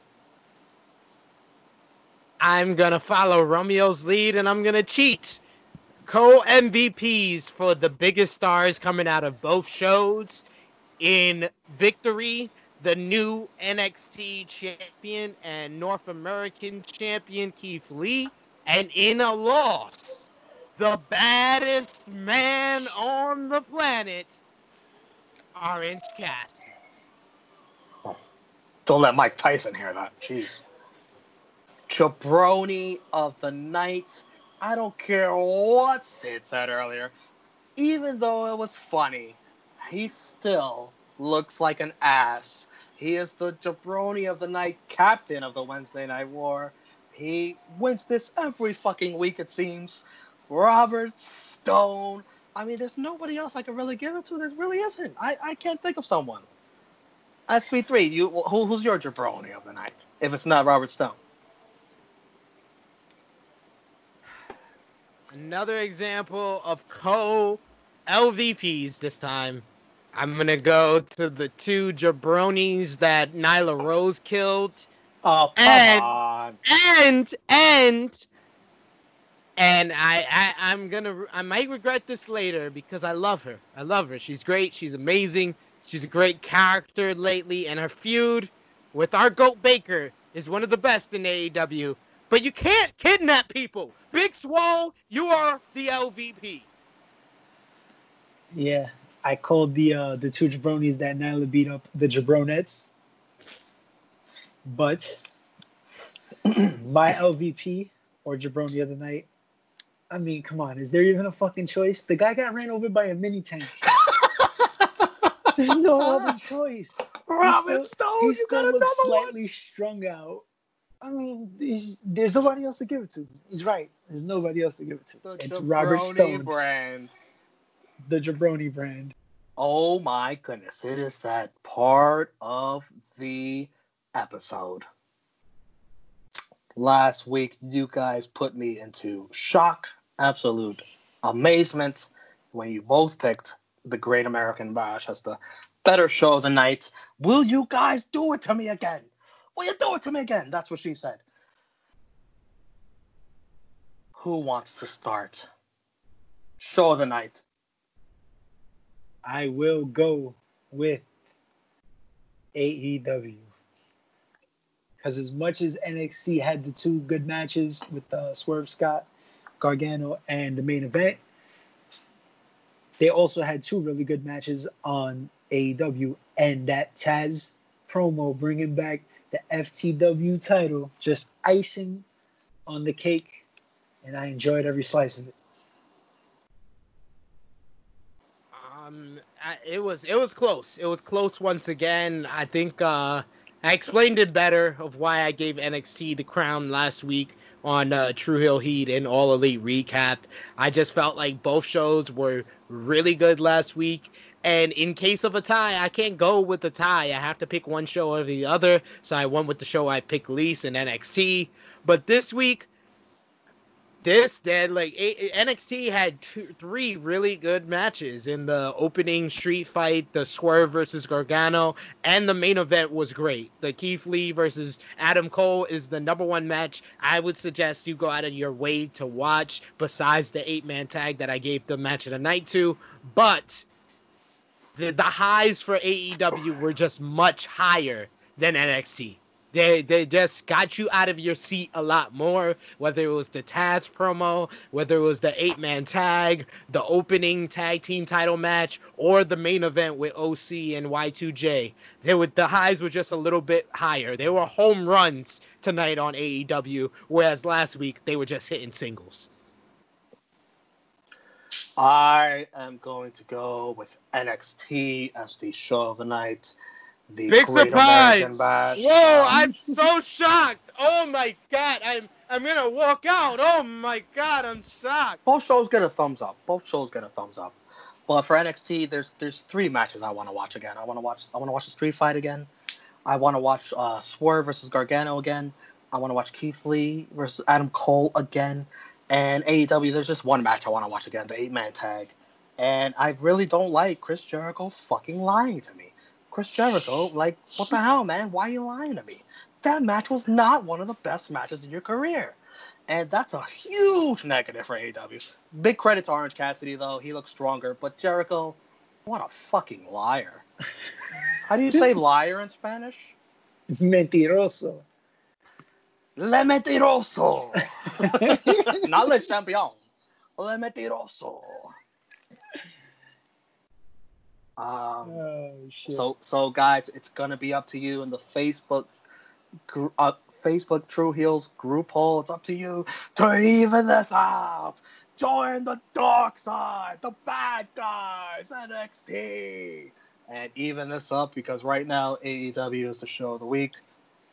I'm going to follow Romeo's lead, and I'm going to cheat. Co-M V Ps for the biggest stars coming out of both shows. In victory, the new N X T champion and North American champion, Keith Lee. And in a loss, the baddest man on the planet, Orange Cassidy. Oh, don't let Mike Tyson hear that. Jeez. Jabroni of the night. I don't care what Sid said earlier. Even though it was funny, he still looks like an ass. He is the Jabroni of the night, captain of the Wednesday Night War. He wins this every fucking week, it seems. Robert Stone. I mean, there's nobody else I can really give it to. There really isn't. I, I can't think of someone. S P three, you who, who's your Jabroni of the night? If it's not Robert Stone. Another example of co-L V Ps this time. I'm going to go to the two jabronis that Nyla Rose killed. Oh, come and, on. And, and, and I, I, I'm going to, I might regret this later because I love her. I love her. She's great. She's amazing. She's a great character lately. And her feud with our GOAT Baker is one of the best in A E W. But you can't kidnap people. Big Swole, you are the L V P. Yeah, I called the uh, the two jabronis that Nyla beat up the jabronettes. But my L V P or jabroni of the night, I mean, come on. Is there even a fucking choice? The guy got ran over by a mini tank. There's no other choice. Robert Stone, you got another one. He still looks slightly strung out. I mean, there's nobody else to give it to. He's right. There's nobody else to give it to. The it's Jabroni Robert Stone. Brand. The Jabroni brand. Oh, my goodness. It is that part of the episode. Last week, you guys put me into shock, absolute amazement, when you both picked the Great American Bash as the better show of the night. Will you guys do it to me again? Will you do it to me again? That's what she said. Who wants to start? Show of the night. I will go with A E W. Because as much as N X T had the two good matches with uh, Swerve Scott, Gargano, and the main event, they also had two really good matches on A E W. And that Taz promo bringing back the F T W title, just icing on the cake, and I enjoyed every slice of it. Um, mean, I, it was it was close. It was close once again. I think uh, I explained it better of why I gave N X T the crown last week on uh, True Heel Heat and All Elite Recap. I just felt like both shows were really good last week. And in case of a tie, I can't go with a tie. I have to pick one show or the other. So I went with the show I picked least in N X T. But this week, this dead like N X T had two, three really good matches in the opening street fight, the Swerve versus Gargano, and the main event was great. The Keith Lee versus Adam Cole is the number one match I would suggest you go out of your way to watch, besides the eight-man tag that I gave the match of the night to. But the, the highs for A E W were just much higher than N X T. They they just got you out of your seat a lot more, whether it was the Taz promo, whether it was the eight-man tag, the opening tag team title match, or the main event with O C and Y two J. They would, the highs were just a little bit higher. They were home runs tonight on A E W, whereas last week they were just hitting singles. I am going to go with N X T as the show of the night. The Big surprise! Whoa, I'm so shocked! Oh my god, I'm I'm gonna walk out! Oh my god, I'm shocked! Both shows get a thumbs up. Both shows get a thumbs up. But for N X T, there's there's three matches I want to watch again. I want to watch I want to watch the Street Fight again. I want to watch uh, Swerve versus Gargano again. I want to watch Keith Lee versus Adam Cole again. And A E W, there's just one match I want to watch again, the eight-man tag. And I really don't like Chris Jericho fucking lying to me. Chris Jericho, like, what the hell, man? Why are you lying to me? That match was not one of the best matches in your career. And that's a huge negative for A E W. Big credit to Orange Cassidy, though. He looks stronger. But Jericho, what a fucking liar. How do you say liar in Spanish? Mentiroso. Le mentiroso. Not le champion. Le mentiroso. Um, oh, shit. So, so guys, it's gonna be up to you in the Facebook, uh, Facebook True Heels group poll. It's up to you to even this out. Join the dark side, the bad guys, N X T, and even this up because right now A E W is the show of the week.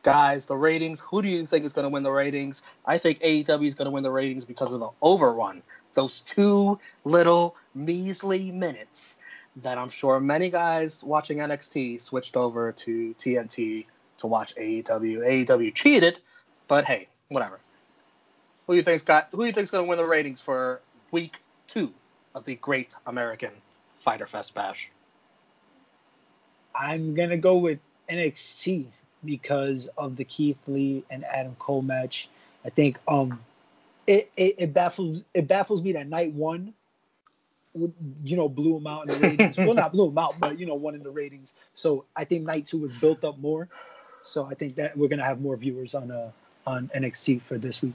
Guys, the ratings. Who do you think is gonna win the ratings? I think A E W is gonna win the ratings because of the overrun. Those two little measly minutes that I'm sure many guys watching N X T switched over to T N T to watch A E W. A E W cheated, but hey, whatever. Who do you think's got? Who do you think's gonna win the ratings for week two of the Great American Fyter Fest Bash? I'm gonna go with N X T because of the Keith Lee and Adam Cole match. I think um, it, it it baffles it baffles me that night one, you know, blew him out in the ratings. Well, not blew him out, but, you know, won in the ratings. So I think night two was built up more. So I think that we're going to have more viewers on uh, on N X T for this week.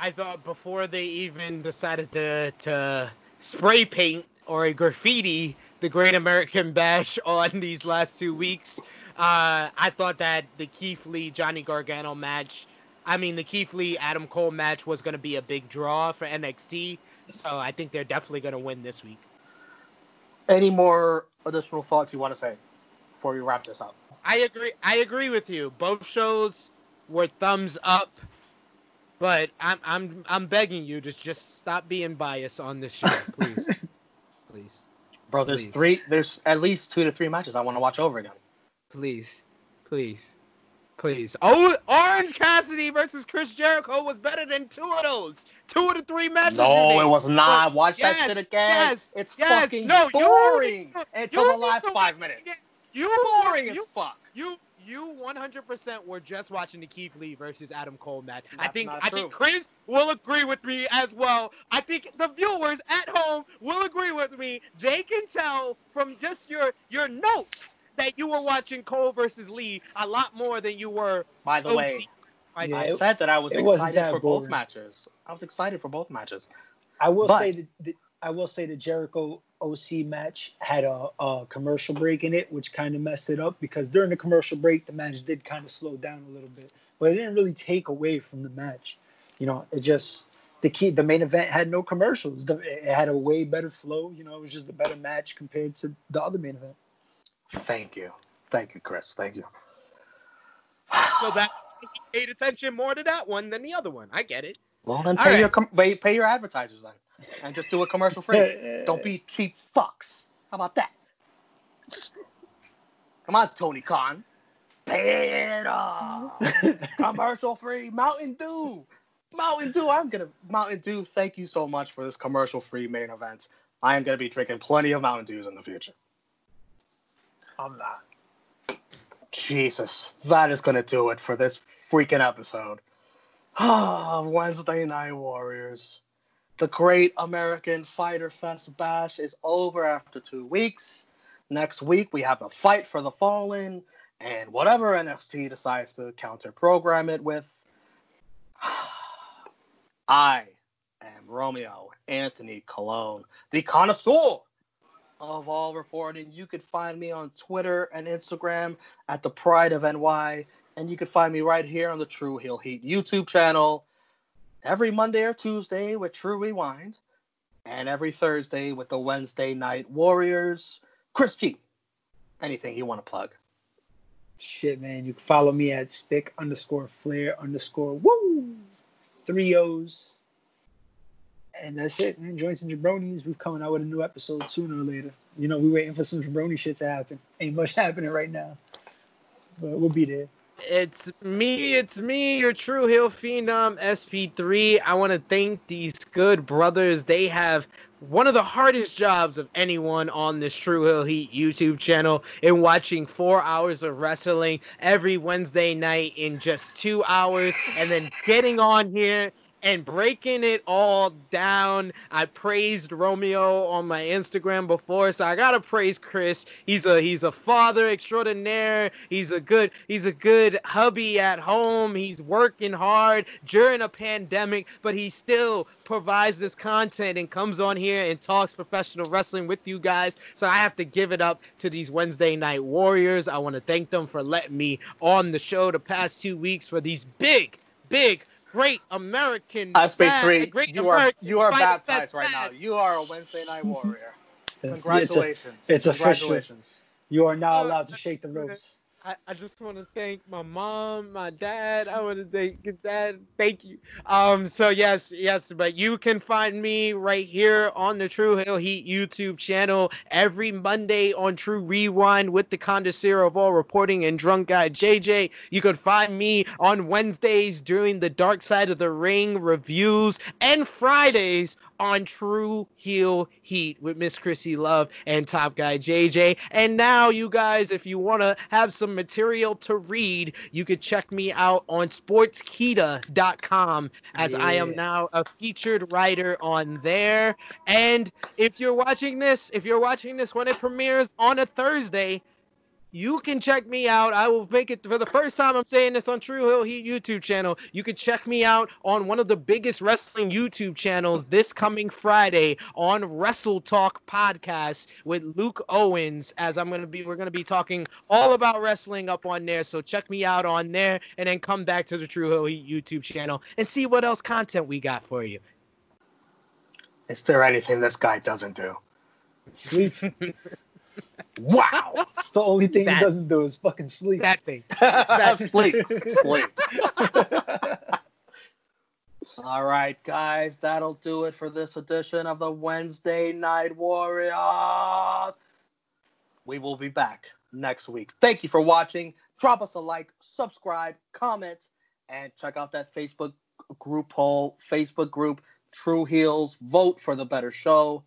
I thought before they even decided to, to spray paint or graffiti the Great American Bash on these last two weeks, uh, I thought that the Keith Lee-Johnny Gargano match, I mean, the Keith Lee-Adam Cole match was going to be a big draw for N X T. So I think they're definitely going to win this week. Any more additional thoughts you want to say before we wrap this up? I agree. I agree with you. Both shows were thumbs up, but I'm I'm I'm begging you to just stop being biased on this show, please, please, bro. There's please. three. There's at least two to three matches I want to watch over again. Please, please, please. Oh, Orange Cassidy versus Chris Jericho was better than two of those. Two of the three matches. No, it was not. But watch yes, that shit again. Yes, it's yes, fucking no, boring you, until you the last five minutes. You boring you, as fuck. You you one hundred percent were just watching the Keith Lee versus Adam Cole match. That's I think I true. think Chris will agree with me as well. I think the viewers at home will agree with me. They can tell from just your your notes that you were watching Cole versus Lee a lot more than you were. By the O C. way, I, yeah, I said that I was excited for boring. both matches. I was excited for both matches. I will but, say that the, I will say the Jericho O C match had a, a commercial break in it, which kind of messed it up because during the commercial break the match did kind of slow down a little bit, but it didn't really take away from the match. You know, it just the key, the main event had no commercials. The, it had a way better flow. You know, it was just a better match compared to the other main event. Thank you. Thank you, Chris. Thank you. So that you paid attention more to that one than the other one. I get it. Well, then pay, right. your com- pay, pay your advertisers then. And just do a commercial free. Don't be cheap fucks. How about that? Come on, Tony Khan. Pay it off. Commercial free. Mountain Dew. Mountain Dew. I'm going to... Mountain Dew, thank you so much for this commercial free main event. I am going to be drinking plenty of Mountain Dews in the future. I'm not. Jesus, that is going to do it for this freaking episode. Ah, Wednesday Night Warriors. The Great American Fyter Fest Bash is over after two weeks. Next week, we have the Fight for the Fallen, and whatever N X T decides to counter-program it with. I am Romeo Anthony Colon, the connoisseur of all reporting. You can find me on Twitter and Instagram at the Pride of N Y, and you can find me right here on the True Heel Heat YouTube channel every Monday or Tuesday with True Rewind, and every Thursday with the Wednesday Night Warriors. Chris G, anything you want to plug? Shit, man, you can follow me at spick underscore flair underscore woo, three O's. And that's it, man. Join some jabronis. We're coming out with a new episode sooner or later. You know, we're waiting for some jabroni shit to happen. Ain't much happening right now. But we'll be there. It's me. It's me, your True Heel Phenom, S P three. I want to thank these good brothers. They have one of the hardest jobs of anyone on this True Hill Heat YouTube channel in watching four hours of wrestling every Wednesday night in just two hours and then getting on here and breaking it all down. I praised Romeo on my Instagram before, so I gotta praise Chris. He's a he's a father extraordinaire. He's a good he's a good hubby at home. He's working hard during a pandemic, but he still provides this content and comes on here and talks professional wrestling with you guys. So I have to give it up to these Wednesday Night Warriors. I want to thank them for letting me on the show the past two weeks for these big, big. Great American I speak bad, three. Great you American are you are baptized right bad. now. You are a Wednesday Night Warrior. Congratulations. It's, a, it's Congratulations. Official. You are now allowed to shake the ropes. I, I just want to thank my mom, my dad. I want to thank your dad. Thank you. Um. So, yes, yes. But you can find me right here on the True Hill Heat YouTube channel every Monday on True Rewind with the connoisseur of all reporting and drunk guy J J. You can find me on Wednesdays during the Dark Side of the Ring reviews and Fridays on True Heel Heat with Miss Chrissy Love and Top Guy J J. And now, you guys, if you want to have some material to read, you could check me out on sports kita dot com as yeah. I am now a featured writer on there. And if you're watching this, if you're watching this when it premieres on a Thursday, you can check me out. I will make it for the first time. I'm saying this on True Hill Heat YouTube channel. You can check me out on one of the biggest wrestling YouTube channels this coming Friday on Wrestle Talk Podcast with Luke Owens. As I'm gonna be, we're gonna be talking all about wrestling up on there. So check me out on there, and then come back to the True Hill Heat YouTube channel and see what else content we got for you. Is there anything this guy doesn't do? Sleep. Wow. It's the only thing that, he doesn't do is fucking sleep. That thing. That sleep. Sleep. All right, guys. That'll do it for this edition of the Wednesday Night Warriors. We will be back next week. Thank you for watching. Drop us a like, subscribe, comment, and check out that Facebook group poll, Facebook group, True Heels. Vote for the better show.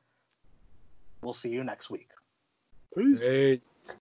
We'll see you next week. Peace. Hey.